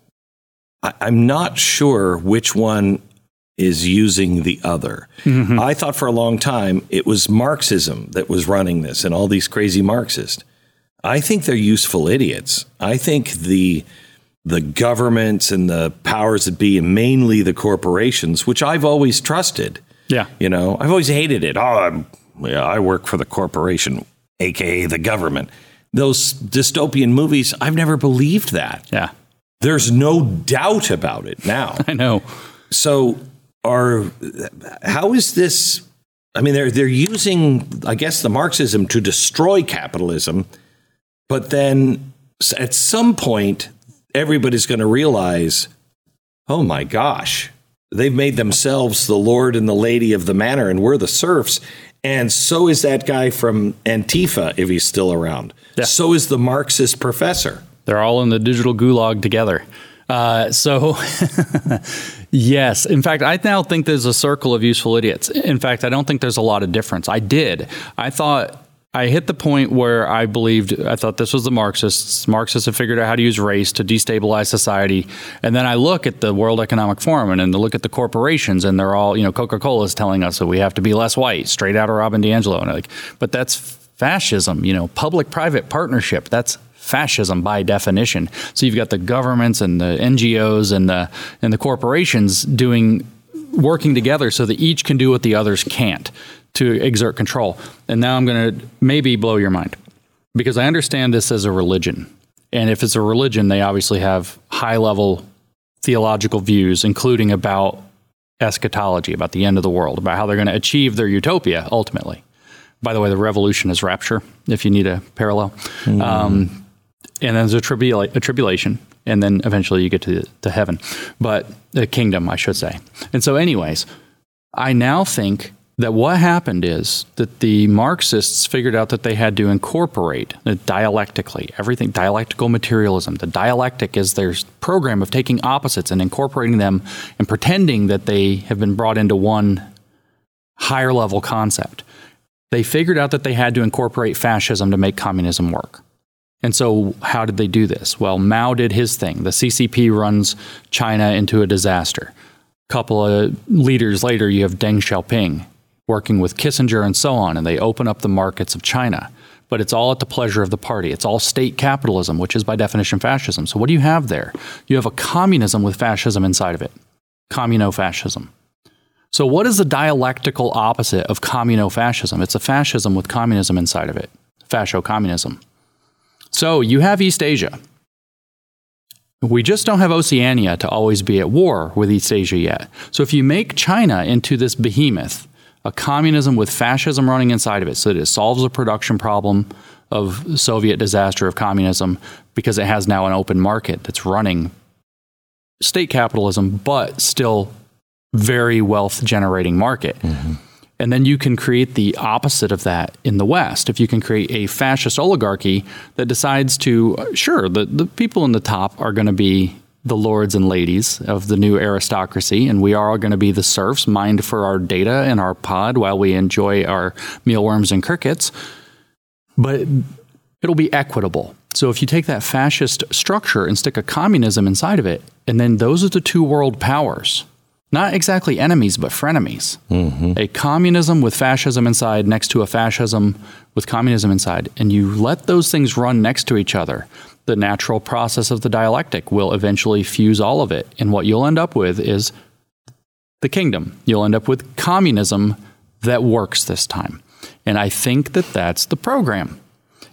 I, I'm not sure which one is using the other. Mm-hmm. I thought for a long time it was Marxism that was running this and all these crazy Marxists. I think they're useful idiots. I think the the governments and the powers that be, and mainly the corporations, which I've always trusted. Yeah. You know, I've always hated it. Oh, I'm, yeah, I work for the corporation, a k a the government. Those dystopian movies, I've never believed that. Yeah. There's no doubt about it now. I know. So are how is this? I mean, they're they're using, I guess, the Marxism to destroy capitalism. But then at some point, everybody's going to realize, oh, my gosh, they've made themselves the lord and the lady of the manor, and we're the serfs. And so is that guy from Antifa, if he's still around. Yeah. So is the Marxist professor. They're all in the digital gulag together. Uh, so, yes. In fact, I now think there's a circle of useful idiots. In fact, I don't think there's a lot of difference. I did. I thought... I hit the point where I believed, I thought this was the Marxists. Marxists have figured out how to use race to destabilize society. And then I look at the World Economic Forum and, and look at the corporations, and they're all, you know, Coca-Cola is telling us that we have to be less white, straight out of Robin DiAngelo. And I'm like, but that's fascism, you know, public-private partnership. That's fascism by definition. So you've got the governments and the N G Os and the and the corporations doing, working together so that each can do what the others can't, to exert control. And now I'm going to maybe blow your mind, because I understand this as a religion. And if it's a religion, they obviously have high-level theological views, including about eschatology, about the end of the world, about how they're going to achieve their utopia, ultimately. By the way, the revolution is rapture, if you need a parallel. Mm. Um, and then there's a, tribula- a tribulation, and then eventually you get to, to heaven. But the kingdom, I should say. And so anyways, I now think that what happened is that the Marxists figured out that they had to incorporate dialectically everything, dialectical materialism. The dialectic is their program of taking opposites and incorporating them and pretending that they have been brought into one higher level concept. They figured out that they had to incorporate fascism to make communism work. And so how did they do this? Well, Mao did his thing. The C C P runs China into a disaster. A couple of leaders later, you have Deng Xiaoping working with Kissinger and so on, and they open up the markets of China. But it's all at the pleasure of the party. It's all state capitalism, which is by definition fascism. So what do you have there? You have a communism with fascism inside of it, communo-fascism. So what is the dialectical opposite of communo-fascism? It's a fascism with communism inside of it, fascio-communism. So you have East Asia. We just don't have Oceania to always be at war with East Asia yet. So if you make China into this behemoth, a communism with fascism running inside of it, so that it solves a production problem of Soviet disaster of communism, because it has now an open market that's running state capitalism, but still very wealth-generating market. Mm-hmm. And then you can create the opposite of that in the West. If you can create a fascist oligarchy that decides to, sure, the, the people in the top are going to be the lords and ladies of the new aristocracy, and we are all going to be the serfs, mined for our data and our pod while we enjoy our mealworms and crickets. But it'll be equitable. So if you take that fascist structure and stick a communism inside of it, and then those are the two world powers, not exactly enemies, but frenemies. Mm-hmm. A communism with fascism inside next to a fascism with communism inside, and you let those things run next to each other. The natural process of the dialectic will eventually fuse all of it. And what you'll end up with is the kingdom. You'll end up with communism that works this time. And I think that that's the program.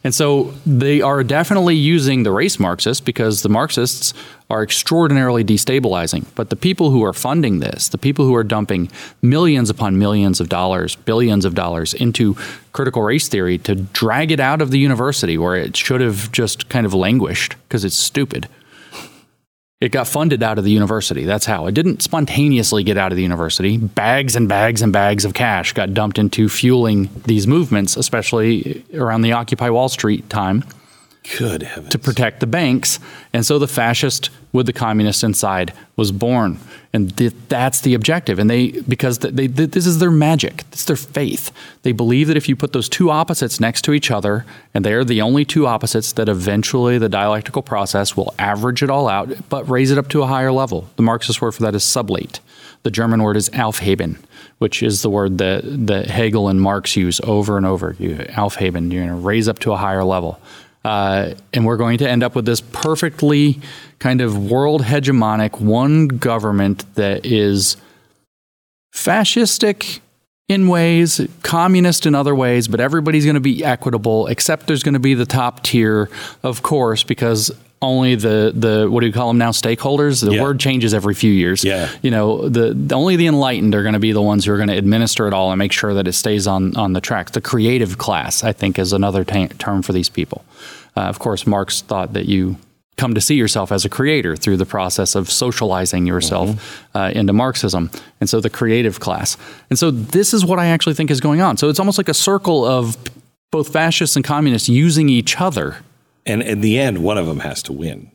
And so they are definitely using the race Marxists, because the Marxists are extraordinarily destabilizing. But the people who are funding this, the people who are dumping millions upon millions of dollars, billions of dollars into critical race theory to drag it out of the university where it should have just kind of languished because it's stupid. It got funded out of the university. That's how. It didn't spontaneously get out of the university. Bags and bags and bags of cash got dumped into fueling these movements, especially around the Occupy Wall Street time. Good heavens. To protect the banks. And so the fascist with the communist inside was born. And th- that's the objective. And they, because th- they, th- this is their magic. It's their faith. They believe that if you put those two opposites next to each other, and they're the only two opposites, that eventually the dialectical process will average it all out, but raise it up to a higher level. The Marxist word for that is sublate. The German word is Aufheben, which is the word that, that Hegel and Marx use over and over. You, Aufheben, you're going to raise up to a higher level. Uh, and we're going to end up with this perfectly kind of world hegemonic one government that is fascistic in ways, communist in other ways, but everybody's going to be equitable, except there's going to be the top tier, of course, because only the, the what do you call them now, stakeholders? The yeah. word changes every few years. Yeah. You know, the, the only the enlightened are going to be the ones who are going to administer it all and make sure that it stays on, on the track. The creative class, I think, is another t- term for these people. Uh, of course, Marx thought that you come to see yourself as a creator through the process of socializing yourself mm-hmm. uh, into Marxism. And so the creative class. And so this is what I actually think is going on. So it's almost like a circle of both fascists and communists using each other. And in the end, one of them has to win.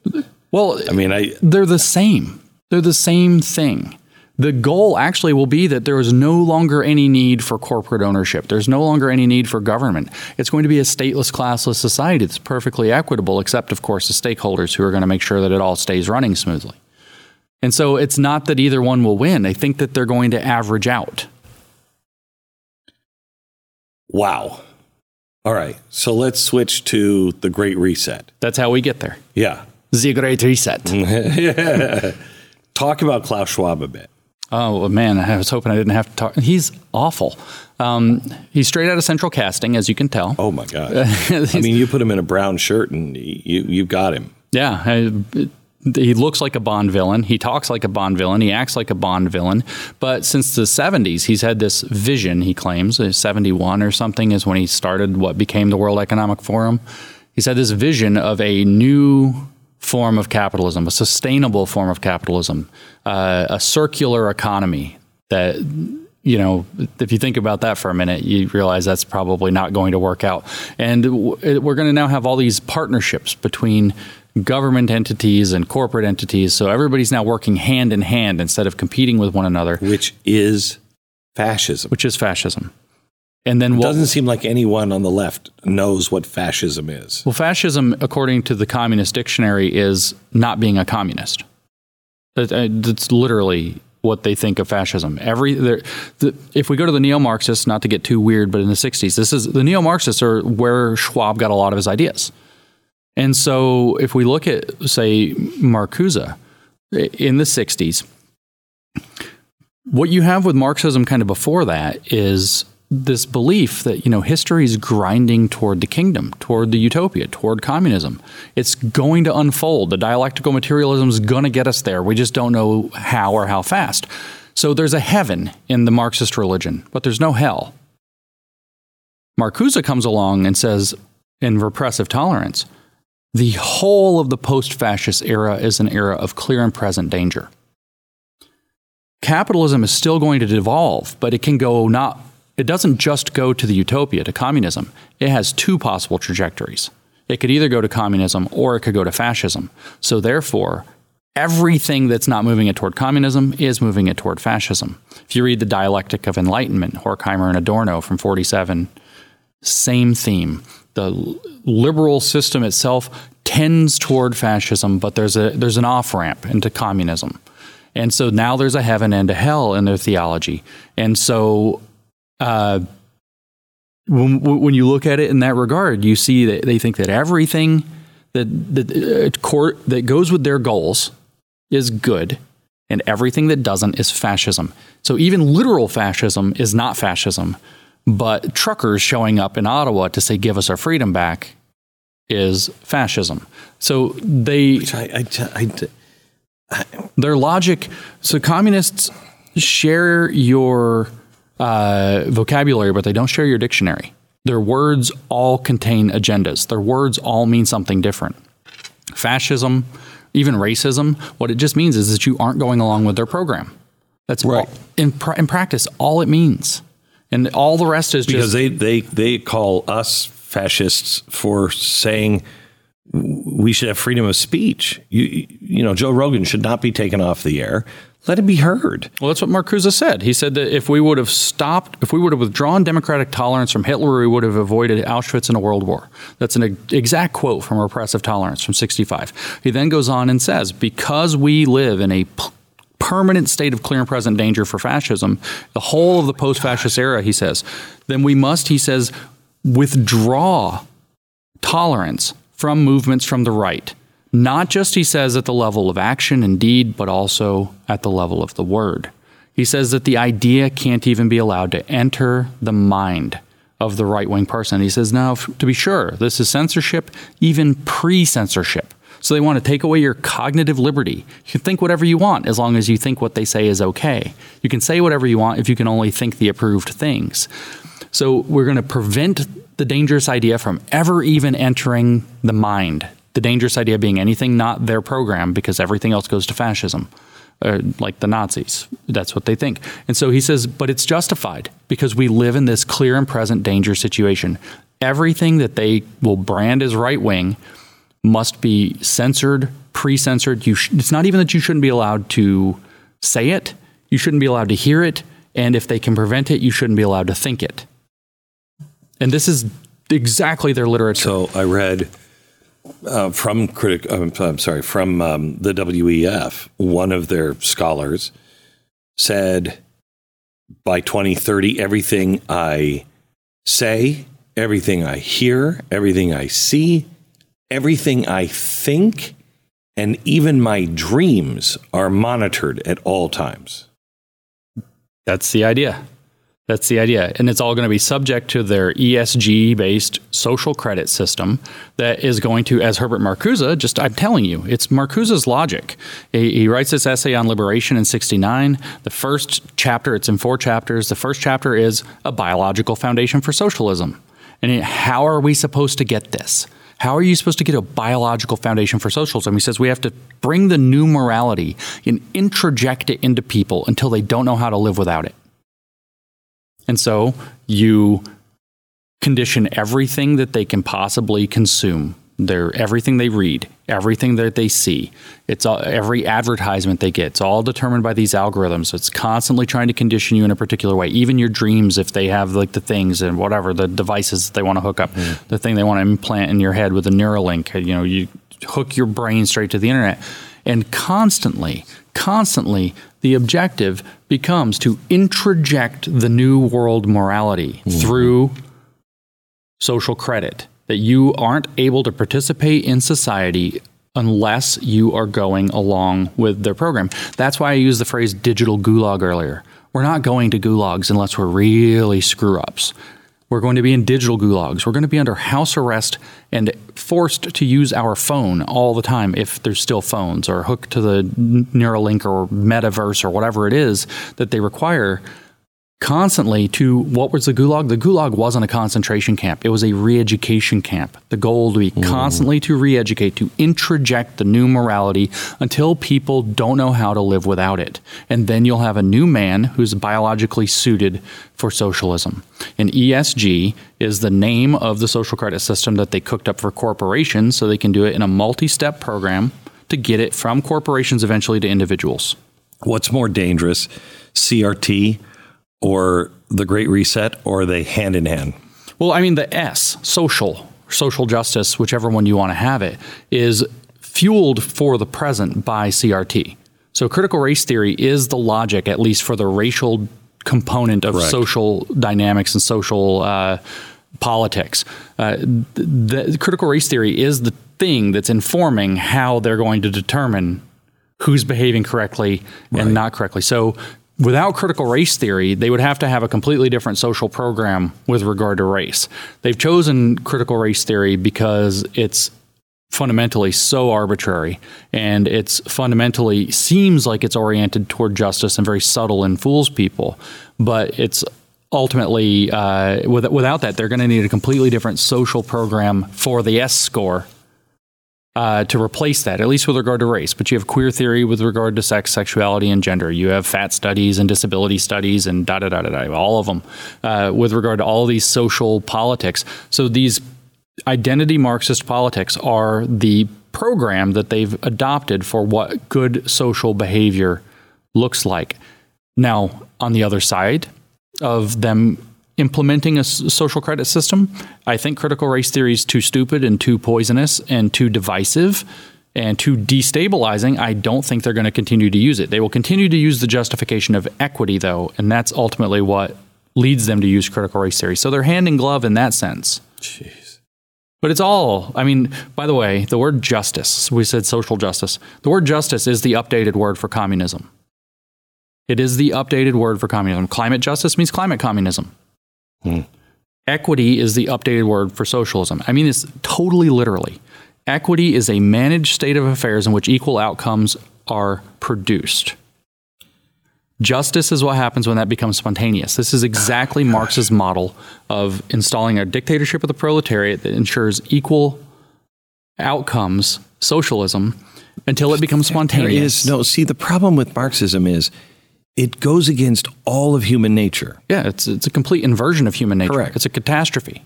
Well, I mean, I, they're the same. They're the same thing. The goal actually will be that there is no longer any need for corporate ownership. There's no longer any need for government. It's going to be a stateless, classless society that's perfectly equitable, except, of course, the stakeholders who are going to make sure that it all stays running smoothly. And so it's not that either one will win. They think that they're going to average out. Wow. All right, so let's switch to the Great Reset. That's how we get there. Yeah. The Great Reset. yeah. Talk about Klaus Schwab a bit. Oh, man, I was hoping I didn't have to talk. He's awful. Um, he's straight out of Central Casting, as you can tell. Oh, my God. I mean, you put him in a brown shirt and you, you got him. Yeah. I, it, He looks like a Bond villain. He talks like a Bond villain. He acts like a Bond villain. But since the seventies, he's had this vision, he claims. seventy-one or something is when he started what became the World Economic Forum. He's had this vision of a new form of capitalism, a sustainable form of capitalism, uh, a circular economy that, you know, if you think about that for a minute, you realize that's probably not going to work out. And w- we're going to now have all these partnerships between government entities and corporate entities. So everybody's now working hand in hand instead of competing with one another. Which is fascism. Which is fascism. And then it doesn't we'll, seem like anyone on the left knows what fascism is. Well, fascism, according to the Communist Dictionary, is not being a communist. That's literally what they think of fascism. Every the, if we go to the neo-Marxists, not to get too weird, but in the sixties, this is the neo-Marxists are where Schwab got a lot of his ideas. And so if we look at, say, Marcuse in the sixties, what you have with Marxism kind of before that is this belief that, you know, history is grinding toward the kingdom, toward the utopia, toward communism. It's going to unfold. The dialectical materialism is going to get us there. We just don't know how or how fast. So there's a heaven in the Marxist religion, but there's no hell. Marcuse comes along and says in Repressive Tolerance, the whole of the post-fascist era is an era of clear and present danger. Capitalism is still going to devolve, but it can go not, it doesn't just go to the utopia, to communism. It has two possible trajectories. It could either go to communism or it could go to fascism. So therefore, everything that's not moving it toward communism is moving it toward fascism. If you read The Dialectic of Enlightenment, Horkheimer and Adorno from forty-seven, same theme. The liberal system itself tends toward fascism, but there's a there's an off-ramp into communism. And so now there's a heaven and a hell in their theology. And so uh, when, when you look at it in that regard, you see that they think that everything that, that, uh, court, that goes with their goals is good, and everything that doesn't is fascism. So even literal fascism is not fascism. But truckers showing up in Ottawa to say, give us our freedom back is fascism. So they, I, I, I, I, their logic, so communists share your uh, vocabulary, but they don't share your dictionary. Their words all contain agendas. Their words all mean something different. Fascism, even racism, what it just means is that you aren't going along with their program. That's right. All, in, in practice, all it means. And all the rest is because just... Because they, they, they call us fascists for saying we should have freedom of speech. You, you know, Joe Rogan should not be taken off the air. Let it be heard. Well, that's what Marcuse said. He said that if we would have stopped, if we would have withdrawn democratic tolerance from Hitler, we would have avoided Auschwitz and a world war. That's an exact quote from Repressive Tolerance from sixty-five. He then goes on and says, because we live in a p- permanent state of clear and present danger for fascism, the whole of the post-fascist era, he says, then we must, he says, withdraw tolerance from movements from the right. Not just, he says, at the level of action and deed, but also at the level of the word. He says that the idea can't even be allowed to enter the mind of the right-wing person. He says, now, f- to be sure, this is censorship, even pre-censorship. So they want to take away your cognitive liberty. You can think whatever you want as long as you think what they say is okay. You can say whatever you want if you can only think the approved things. So we're going to prevent the dangerous idea from ever even entering the mind. The dangerous idea being anything not their program, because everything else goes to fascism, uh, like the Nazis. That's what they think. And so he says, but it's justified because we live in this clear and present danger situation. Everything that they will brand as right-wing must be censored, pre-censored. You sh- it's not even that you shouldn't be allowed to say it. You shouldn't be allowed to hear it. And if they can prevent it, you shouldn't be allowed to think it. And this is exactly their literature. So I read... Uh, from critic, I'm, I'm sorry, from um, the W E F, one of their scholars said, by twenty thirty, everything I say, everything I hear, everything I see, everything I think, and even my dreams are monitored at all times. That's the idea. That's the idea. And it's all going to be subject to their E S G-based social credit system that is going to, as Herbert Marcuse, just I'm telling you, it's Marcuse's logic. He, he writes this essay on liberation in sixty-nine. The first chapter, it's in four chapters. The first chapter is a biological foundation for socialism. And how are we supposed to get this? How are you supposed to get a biological foundation for socialism? He says we have to bring the new morality and introject it into people until they don't know how to live without it. And so you condition everything that they can possibly consume, their everything they read, everything that they see. It's all, every advertisement they get. It's all determined by these algorithms. It's constantly trying to condition you in a particular way. Even your dreams, if they have like the things and whatever, the devices that they want to hook up, mm. the thing they want to implant in your head with a Neuralink, you know, you hook your brain straight to the internet. And constantly, constantly, the objective becomes to introject the new world morality mm-hmm. through social credit, that you aren't able to participate in society unless you are going along with their program. That's why I used the phrase digital gulag earlier. We're not going to gulags unless we're really screw-ups. We're going to be in digital gulags. We're going to be under house arrest and forced to use our phone all the time if there's still phones, or hooked to the Neuralink or metaverse or whatever it is that they require constantly to what was the gulag? The gulag wasn't a concentration camp. It was a re-education camp. The goal would be mm. constantly to re-educate, to introject the new morality until people don't know how to live without it. And then you'll have a new man who's biologically suited for socialism. And E S G is the name of the social credit system that they cooked up for corporations so they can do it in a multi-step program to get it from corporations eventually to individuals. What's more dangerous, C R T or the Great Reset, or are they hand in hand? Well, I mean, the S, social, social justice, whichever one you want to have it, is fueled for the present by C R T. So critical race theory is the logic, at least for the racial component of Correct. Social dynamics and social uh, politics. Uh, the critical race theory is the thing that's informing how they're going to determine who's behaving correctly and right. not correctly. So without critical race theory, they would have to have a completely different social program with regard to race. They've chosen critical race theory because it's fundamentally so arbitrary, and it's fundamentally seems like it's oriented toward justice and very subtle and fools people. But it's ultimately, uh, with, without that, they're going to need a completely different social program for the S score. Uh, to replace that, at least with regard to race. But you have queer theory with regard to sex, sexuality, and gender. You have fat studies and disability studies and da da da da da, all of them, uh, with regard to all these social politics. So these identity Marxist politics are the program that they've adopted for what good social behavior looks like. Now, on the other side of them implementing a social credit system, I think critical race theory is too stupid and too poisonous and too divisive and too destabilizing. I don't think they're going to continue to use it. They will continue to use the justification of equity, though, and that's ultimately what leads them to use critical race theory. So they're hand in glove in that sense. Jeez. But it's all, I mean, by the way, the word justice, we said social justice. The word justice is the updated word for communism. It is the updated word for communism. Climate justice means climate communism. Hmm. Equity is the updated word for socialism. I mean, it's totally literally. Equity is a managed state of affairs in which equal outcomes are produced. Justice is what happens when that becomes spontaneous. This is exactly Marx's model of installing a dictatorship of the proletariat that ensures equal outcomes, socialism, until it becomes spontaneous. There is, no, see, the problem with Marxism is it goes against all of human nature. Yeah, it's it's a complete inversion of human nature. Correct. It's a catastrophe.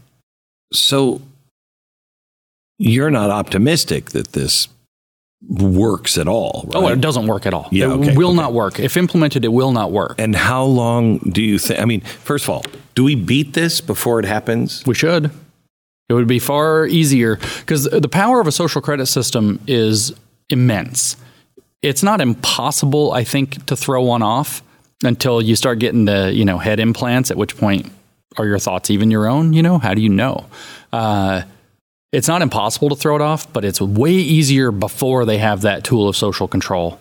So you're not optimistic that this works at all, right? Oh, it doesn't work at all. Yeah, it okay, will okay. not work. If implemented, it will not work. And how long do you think? I mean, first of all, do we beat this before it happens? We should. It would be far easier because the power of a social credit system is immense. It's not impossible, I think, to throw one off until you start getting the, you know, head implants, at which point are your thoughts even your own? You know, how do you know? Uh, It's not impossible to throw it off, but it's way easier before they have that tool of social control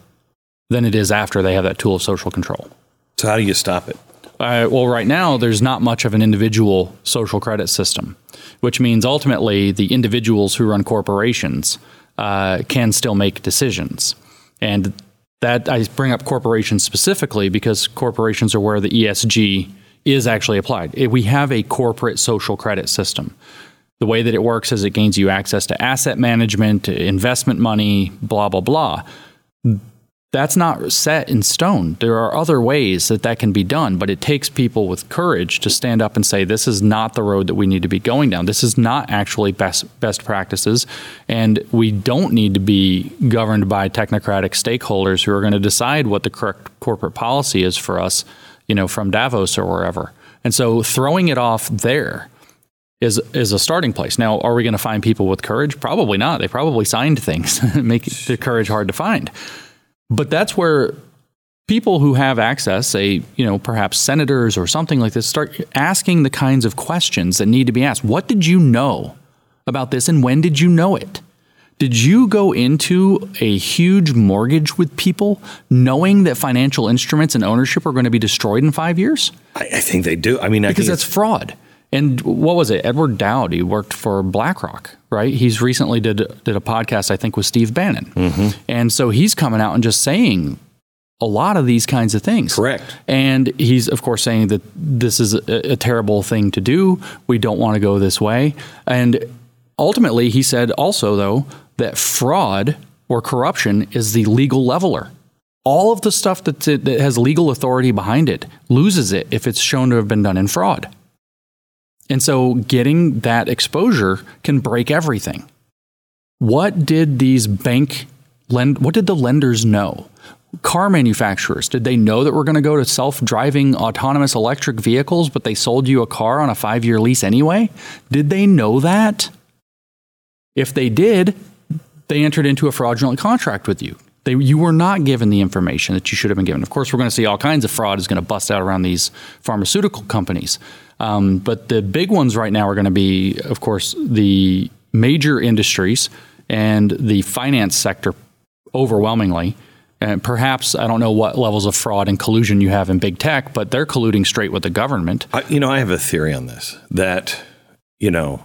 than it is after they have that tool of social control. So how do you stop it? Uh, well, right now, there's not much of an individual social credit system, which means ultimately the individuals who run corporations uh, can still make decisions. And that I bring up corporations specifically because corporations are where the E S G is actually applied. We have a corporate social credit system. The way that it works is it gains you access to asset management, investment money, blah, blah, blah. That's not set in stone. There are other ways that that can be done, but it takes people with courage to stand up and say, this is not the road that we need to be going down. This is not actually best best practices, and we don't need to be governed by technocratic stakeholders who are going to decide what the correct corporate policy is for us, you know, from Davos or wherever. And so throwing it off there is is a starting place. Now, are we going to find people with courage? Probably not. They probably signed things that make their courage hard to find. But that's where people who have access, say, you know, perhaps senators or something like this, start asking the kinds of questions that need to be asked. What did you know about this and when did you know it? Did you go into a huge mortgage with people knowing that financial instruments and ownership are going to be destroyed in five years? I, I think they do. I mean, I because think that's fraud. And what was it? Edward Dowd, he worked for BlackRock, right? He's recently did did a podcast, I think, with Steve Bannon. Mm-hmm. And so he's coming out and just saying a lot of these kinds of things. Correct. And he's, of course, saying that this is a, a terrible thing to do. We don't want to go this way. And ultimately, he said also, though, that fraud or corruption is the legal leveler. All of the stuff that that has legal authority behind it loses it if it's shown to have been done in fraud. And so getting that exposure can break everything. What did these bank lend? What did the lenders know? Car manufacturers, did they know that we're going to go to self-driving autonomous electric vehicles, but they sold you a car on a five-year lease anyway? Did they know that? If they did, they entered into a fraudulent contract with you. They, you were not given the information that you should have been given. Of course, we're going to see all kinds of fraud is going to bust out around these pharmaceutical companies. Um, but the big ones right now are going to be, of course, the major industries and the finance sector overwhelmingly. And perhaps, I don't know what levels of fraud and collusion you have in big tech, but they're colluding straight with the government. I, you know, I have a theory on this, that, you know,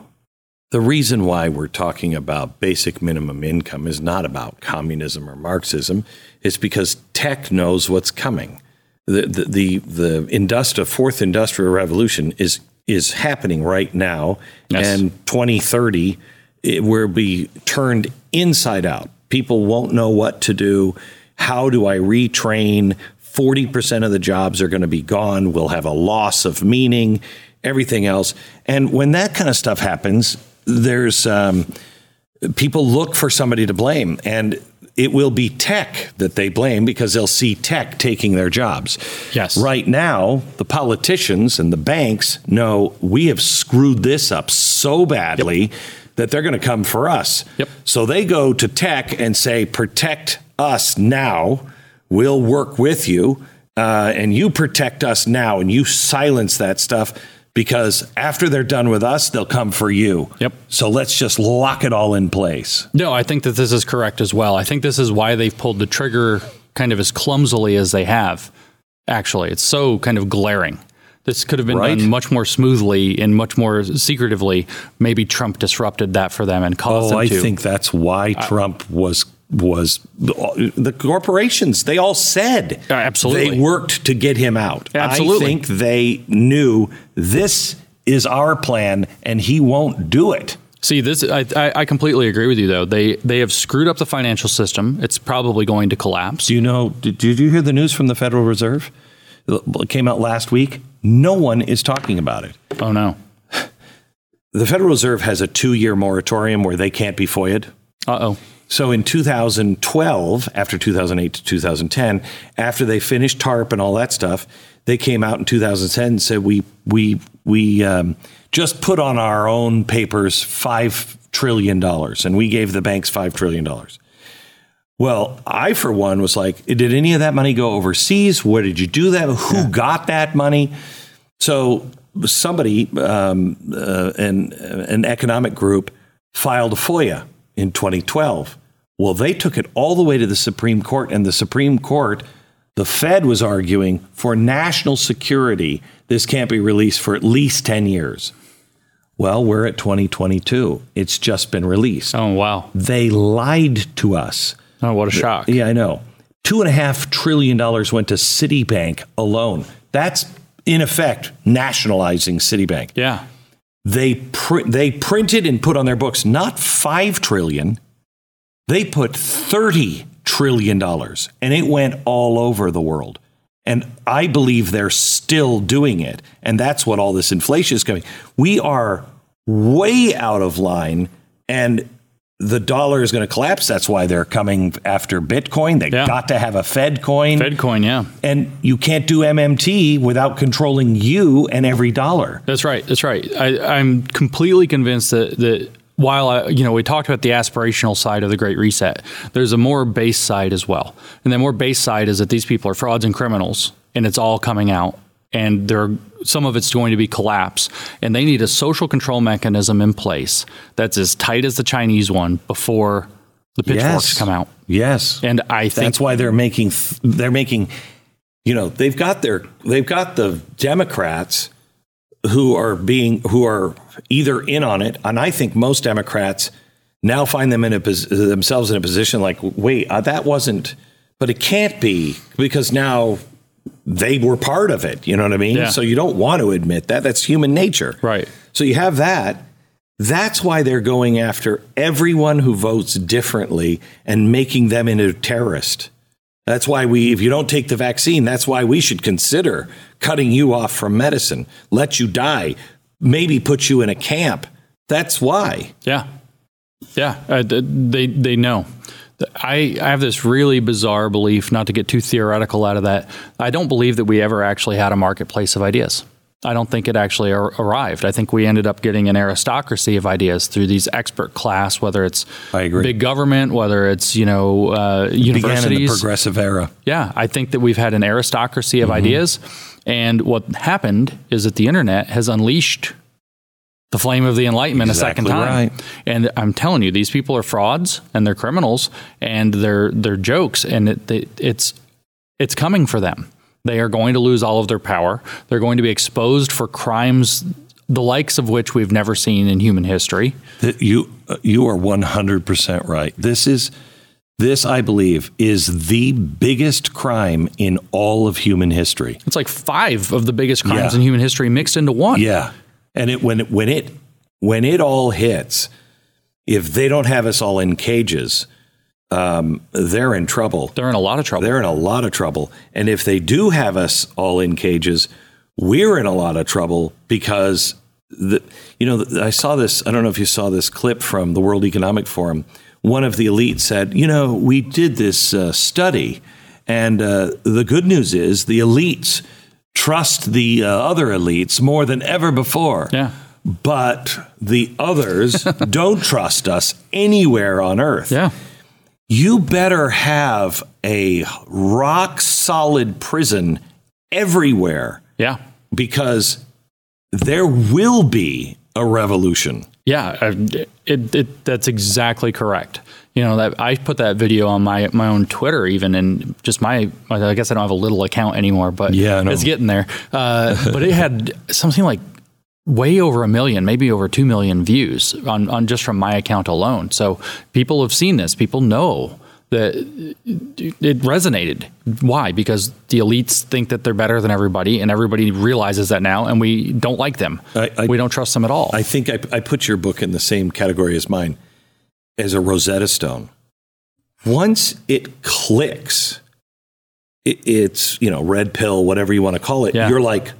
the reason why we're talking about basic minimum income is not about communism or Marxism. It's because tech knows what's coming. The the the, the industri- fourth industrial revolution is is happening right now, yes. And twenty thirty it will be turned inside out. People won't know what to do. How do I retrain? forty percent of the jobs are going to be gone. We'll have a loss of meaning. Everything else. And when that kind of stuff happens, there's um, people look for somebody to blame, and it will be tech that they blame because they'll see tech taking their jobs. Yes. Right now, the politicians and the banks know we have screwed this up so badly yep. that they're going to come for us. Yep. So they go to tech and say, protect us now. We'll work with you. Uh, and you protect us now, and you silence that stuff, because after they're done with us, they'll come for you. Yep. So let's just lock it all in place. No, I think that this is correct as well. I think this is why they've pulled the trigger kind of as clumsily as they have. Actually, it's so kind of glaring. This could have been right. done much more smoothly and much more secretively. Maybe Trump disrupted that for them and caused oh, them I to. Oh, I think that's why I, Trump was was the corporations. They all said absolutely they worked to get him out. Absolutely. I think they knew this is our plan and he won't do it. See, this I, I completely agree with you, though. They they have screwed up the financial system. It's probably going to collapse. Do you know? Did, did you hear the news from the Federal Reserve? It came out last week. No one is talking about it. Oh, no. The Federal Reserve has a two year moratorium where they can't be F O I A'd. Uh-oh. So in two thousand twelve, after two thousand eight to two thousand ten, after they finished TARP and all that stuff, they came out in two thousand ten and said, we we we um, just put on our own papers five trillion dollars, and we gave the banks five trillion dollars. Well, I, for one, was like, did any of that money go overseas? Where did you do that? Who yeah. got that money? So somebody, um, uh, an, an economic group, filed a F O I A in twenty twelve. Well, they took it all the way to the Supreme Court, and the Supreme Court, the Fed was arguing for national security. This can't be released for at least ten years. Well, we're at twenty twenty-two. It's just been released. Oh, wow. They lied to us. Oh, what a shock. Yeah, I know. Two and a half trillion dollars went to Citibank alone. That's, in effect, nationalizing Citibank. Yeah. They pr- they printed and put on their books not five trillion dollars. They put thirty trillion dollars, and it went all over the world. And I believe they're still doing it. And that's what all this inflation is coming. We are way out of line, and the dollar is going to collapse. That's why they're coming after Bitcoin. They yeah. got to have a Fed coin. Fed coin, yeah. And you can't do M M T without controlling you and every dollar. That's right. That's right. I, I'm completely convinced that, that while, I, you know, we talked about the aspirational side of the Great Reset, there's a more base side as well. And the more base side is that these people are frauds and criminals, and it's all coming out. And there are, some of it's going to be collapse, and they need a social control mechanism in place that's as tight as the Chinese one before the pitchforks yes. come out. Yes, and I think that's why they're making they're making, you know, they've got their they've got the Democrats who are being who are either in on it, and I think most Democrats now find them in a themselves in a position like, wait, uh, that wasn't, but it can't be because now they were part of it. You know what I mean? Yeah. So you don't want to admit that. That's human nature. Right. So you have that. That's why they're going after everyone who votes differently and making them into a terrorist. That's why we, if you don't take the vaccine, that's why we should consider cutting you off from medicine, let you die, maybe put you in a camp. That's why. Yeah. Yeah. Uh, they, they know. I, I have this really bizarre belief, not to get too theoretical out of that. I don't believe that we ever actually had a marketplace of ideas. I don't think it actually ar- arrived. I think we ended up getting an aristocracy of ideas through these expert class, whether it's big government, whether it's, you know, uh, universities. It began in the progressive era. Yeah. I think that we've had an aristocracy of mm-hmm. ideas. And what happened is that the internet has unleashed the flame of the Enlightenment exactly a second time. Right. And I'm telling you, these people are frauds and they're criminals and they're they're jokes, and it, it, it's it's coming for them. They are going to lose all of their power. They're going to be exposed for crimes the likes of which we've never seen in human history. The, you you are one hundred percent right. This is this, I believe, is the biggest crime in all of human history. It's like five of the biggest crimes yeah. in human history mixed into one. Yeah. And it when it when it when it all hits, if they don't have us all in cages, um, they're in trouble. They're in a lot of trouble. They're in a lot of trouble. And if they do have us all in cages, we're in a lot of trouble because the, you know, I saw this, I don't know if you saw this clip from the World Economic Forum. One of the elite said, you know, we did this uh, study, and uh, the good news is the elites trust the uh, other elites more than ever before. Yeah. But the others don't trust us anywhere on earth. Yeah. You better have a rock solid prison everywhere. Yeah. Because there will be a revolution. Yeah, it, it, that's exactly correct. You know, that I put that video on my my own Twitter even, and just my, I guess I don't have a little account anymore, but yeah, it's getting there. Uh, but it had something like way over a million, maybe over two million views on, on just from my account alone. So people have seen this. People know that it resonated. Why? Because the elites think that they're better than everybody, and everybody realizes that now, and we don't like them. I, I, we don't trust them at all. I think I, I put your book in the same category as mine, as a Rosetta Stone. Once it clicks, it, it's, you know, red pill, whatever you want to call it. Yeah. You're like,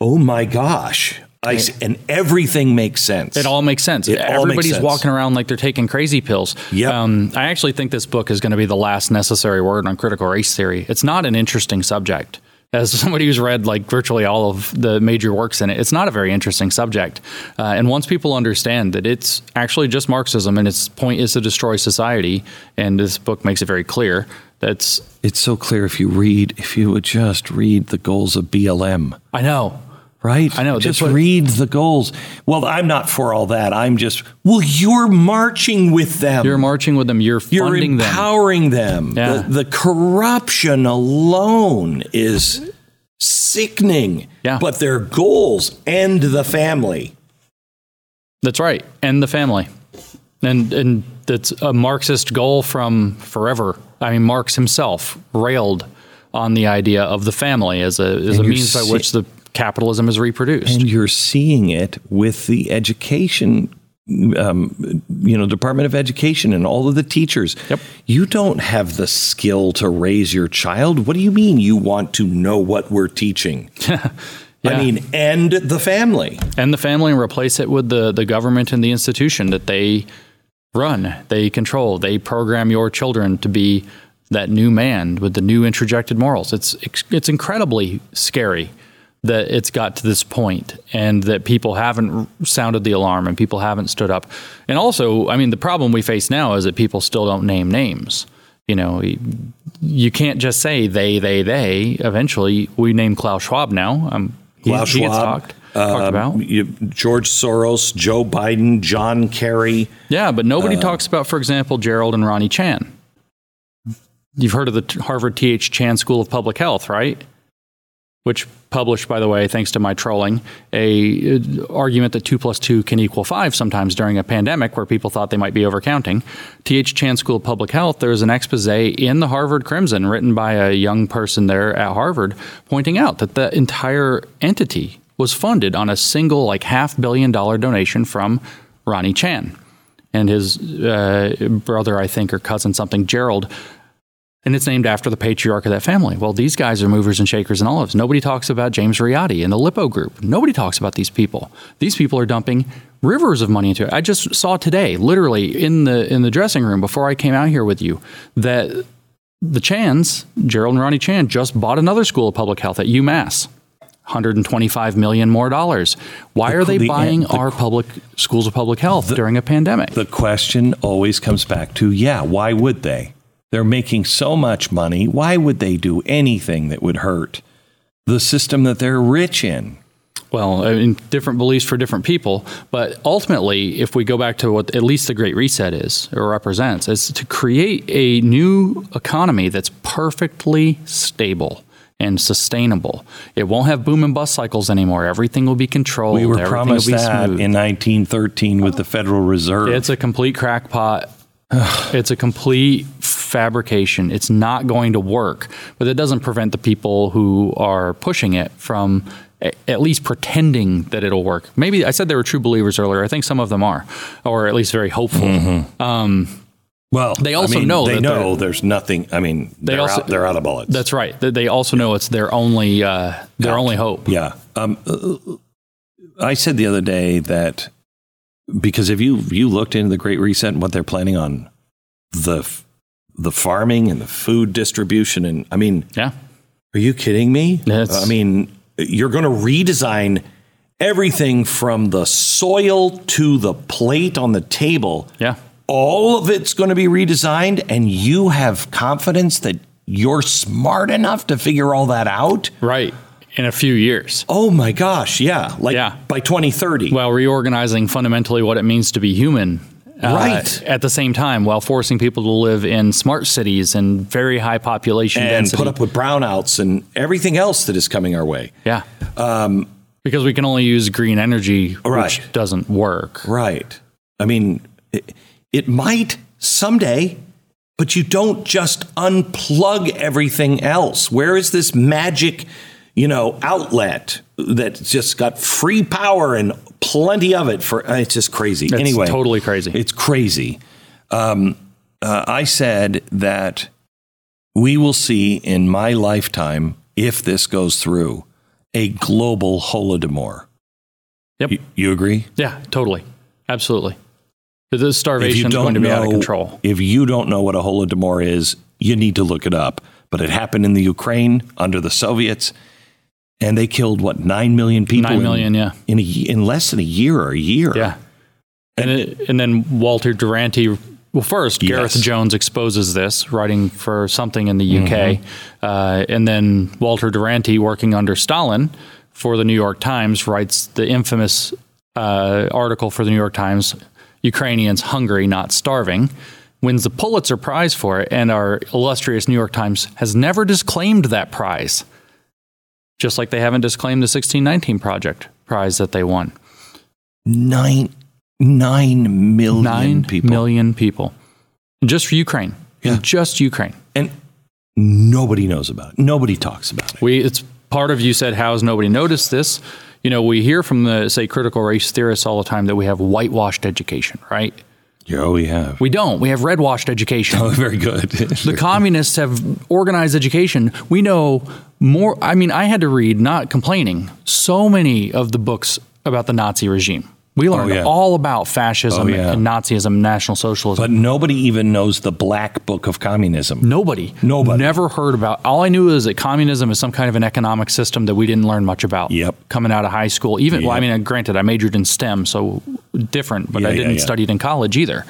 oh my gosh. I, and everything makes sense. It all makes sense. It Everybody's makes sense. Walking around like they're taking crazy pills. Yep. Um, I actually think this book is going to be the last necessary word on critical race theory. It's not an interesting subject. As somebody who's read like virtually all of the major works in it, it's not a very interesting subject. Uh, and once people understand that it's actually just Marxism and its point is to destroy society, and this book makes it very clear, that's... It's so clear if you read, if you would just read the goals of B L M. I know. Right? I know. Just put, read the goals. Well, I'm not for all that. I'm just, well, you're marching with them. You're marching with them. You're funding them. You're empowering them. them. Yeah. The, the corruption alone is sickening. Yeah. But their goals end the family. That's right. End the family. And and that's a Marxist goal from forever. I mean, Marx himself railed on the idea of the family as a, as a means by which the... capitalism is reproduced. And you're seeing it with the education, um, you know, Department of Education and all of the teachers. Yep. You don't have the skill to raise your child. What do you mean you want to know what we're teaching? Yeah. I mean, end the family. End the family and replace it with the, the government and the institution that they run, they control, they program your children to be that new man with the new interjected morals. It's it's incredibly scary that it's got to this point and that people haven't sounded the alarm and people haven't stood up. And also, I mean, the problem we face now is that people still don't name names. You know, you can't just say they, they, they. Eventually, we name Klaus Schwab now. Um, Klaus he, Schwab, he gets talked, uh, talked about. You, George Soros, Joe Biden, John Kerry. Yeah, but nobody uh, talks about, for example, Gerald and Ronnie Chan. You've heard of the Harvard T H Chan School of Public Health, right? Which published, by the way, thanks to my trolling, a, a argument that two plus two can equal five sometimes during a pandemic where people thought they might be overcounting. T H Chan School of Public Health, there was an expose in the Harvard Crimson written by a young person there at Harvard pointing out that the entire entity was funded on a single like half billion dollar donation from Ronnie Chan and his uh, brother, I think, or cousin something, Gerald. And it's named after the patriarch of that family. Well, these guys are movers and shakers and olives. Nobody talks about James Riotti and the Lippo Group. Nobody talks about these people. These people are dumping rivers of money into it. I just saw today, literally in the in the dressing room before I came out here with you, that the Chans, Gerald and Ronnie Chan, just bought another school of public health at UMass. one hundred twenty-five million dollars more dollars. Why the, are they the, buying the, our public schools of public health the, during a pandemic? The question always comes back to, yeah, why would they? They're making so much money. Why would they do anything that would hurt the system that they're rich in? Well, I mean, different beliefs for different people. But ultimately, if we go back to what at least the Great Reset is or represents, is to create a new economy that's perfectly stable and sustainable. It won't have boom and bust cycles anymore. Everything will be controlled. We were Everything promised will be that smooth. In nineteen thirteen with the Federal Reserve. It's a complete crackpot. It's a complete fabrication. It's not going to work, but it doesn't prevent the people who are pushing it from at least pretending that it'll work. Maybe I said they were true believers earlier. I think some of them are, or at least very hopeful. Mm-hmm. Um, well, they also I mean, know they that know there's nothing. I mean, they're, they also, out, they're out of bullets. That's right. They also know it's their only uh, their Out. only hope. Yeah. Um, I said the other day that because if you you looked into the Great Reset and what they're planning on the the farming and the food distribution, and I mean, yeah, are you kidding me? That's... I mean, you're going to redesign everything from the soil to the plate on the table. Yeah, all of it's going to be redesigned, and you have confidence that you're smart enough to figure all that out, right? In a few years. Oh, my gosh. Yeah. Like yeah. by twenty thirty. While reorganizing fundamentally what it means to be human. Right. Uh, at the same time, while forcing people to live in smart cities and very high population and density. Put up with brownouts and everything else that is coming our way. Yeah. Um, because we can only use green energy, right. which doesn't work. Right. I mean, it, it might someday, but you don't just unplug everything else. Where is this magic... you know, outlet that's just got free power and plenty of it for, it's just crazy. It's anyway, totally crazy. It's crazy. Um, uh, I said that we will see in my lifetime, if this goes through, a global Holodomor. Yep. You, you agree? Yeah, totally. Absolutely. This starvation is going to be know, out of control. If you don't know what a Holodomor is, you need to look it up. But it happened in the Ukraine under the Soviets. And they killed, what, nine million people? nine million, in, yeah. In, a, in less than a year or a year. Yeah. And and, it, and then Walter Duranty, well, first, yes. Gareth Jones exposes this, writing for something in the U K. Mm-hmm. Uh, and then Walter Duranty, working under Stalin for the New York Times, writes the infamous uh, article for the New York Times, Ukrainians Hungry, Not Starving, wins the Pulitzer Prize for it. And our illustrious New York Times has never disclaimed that prize. Just like they haven't disclaimed the sixteen nineteen Project prize that they won. Nine, nine million nine people. Nine million people. Just for Ukraine. Yeah. Just Ukraine. And nobody knows about it. Nobody talks about it. We, it's part of, you said, how's nobody noticed this? You know, we hear from the, say, critical race theorists all the time that we have whitewashed education, right? Yeah, we have. We don't. We have redwashed education. Oh, very good. The communists have organized education. We know more. I mean, I had to read, not complaining, so many of the books about the Nazi regime. We learned oh, yeah. all about fascism oh, yeah. and Nazism, National Socialism. But nobody even knows the Black Book of Communism. Nobody. Nobody. Never heard about. All I knew is that communism is some kind of an economic system that we didn't learn much about. Yep. Coming out of high school. Even, yep. well, I mean, granted, I majored in STEM, so different, but yeah, I didn't yeah, yeah. study it in college either.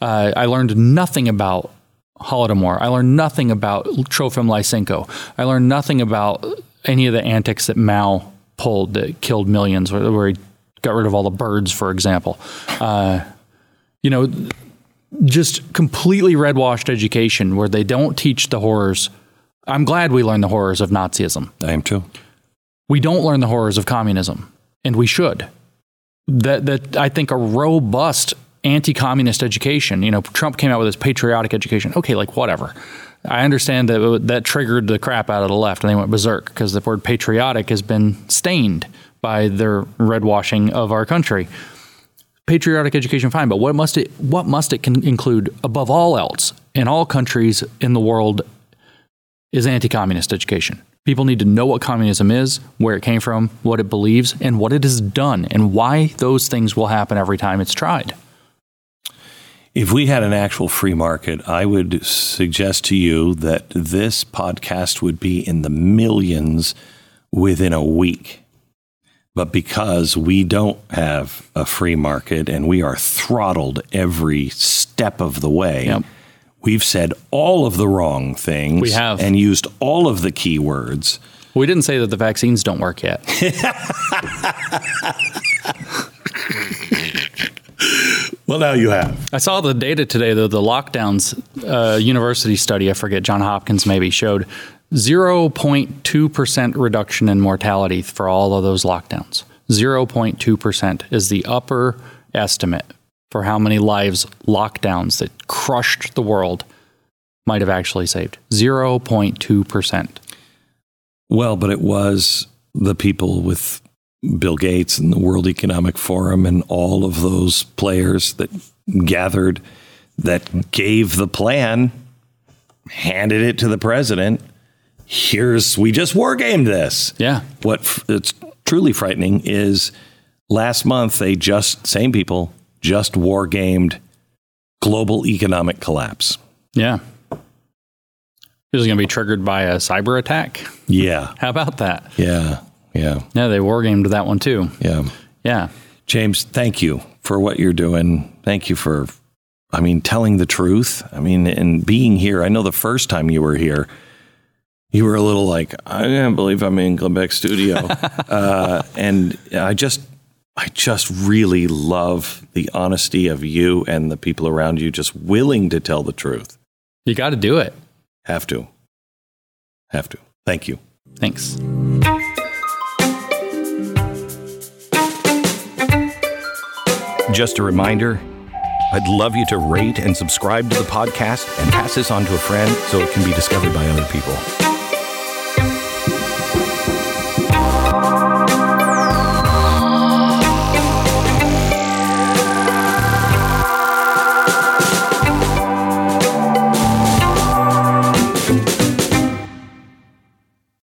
Uh, I learned nothing about Holodomor. I learned nothing about Trofim Lysenko. I learned nothing about any of the antics that Mao pulled that killed millions, where, where he got rid of all the birds, for example. Uh, you know, just completely redwashed education where they don't teach the horrors. I'm glad we learned the horrors of Nazism. I am too. We don't learn the horrors of communism, and we should. That, that I think a robust anti-communist education, you know, Trump came out with his patriotic education. Okay, like whatever. I understand that that triggered the crap out of the left, and they went berserk because the word patriotic has been stained by their redwashing of our country. Patriotic education, fine, but what must it what must it can include above all else in all countries in the world is anti-communist education. People need to know what communism is, where it came from, what it believes, and what it has done, and why those things will happen every time it's tried. If we had an actual free market, I would suggest to you that this podcast would be in the millions within a week. But because we don't have a free market and we are throttled every step of the way, yep. we've said all of the wrong things we have. And used all of the key words. We didn't say that the vaccines don't work yet. Well, now you have. I saw the data today, though, the lockdowns uh, university study, I forget, John Hopkins maybe, showed zero point two percent reduction in mortality for all of those lockdowns. zero point two percent is the upper estimate for how many lives lockdowns that crushed the world might have actually saved. zero point two percent. Well, but it was the people with Bill Gates and the World Economic Forum and all of those players that gathered, that gave the plan, handed it to the president. Here's, we just war gamed this. Yeah. What f- it's truly frightening is Last month, they just, same people, just war-gamed global economic collapse. Yeah. This is going to be triggered by a cyber attack? Yeah. How about that? Yeah, yeah. Yeah, they war-gamed that one, too. Yeah. Yeah. James, thank you for what you're doing. Thank you for, I mean, telling the truth. I mean, and being here. I know the first time you were here, you were a little like, I can't believe I'm in Glenbeck's studio. uh, and I just... I just really love the honesty of you and the people around you just willing to tell the truth. You got to do it. Have to. Have to. Thank you. Thanks. Just a reminder, I'd love you to rate and subscribe to the podcast and pass this on to a friend so it can be discovered by other people.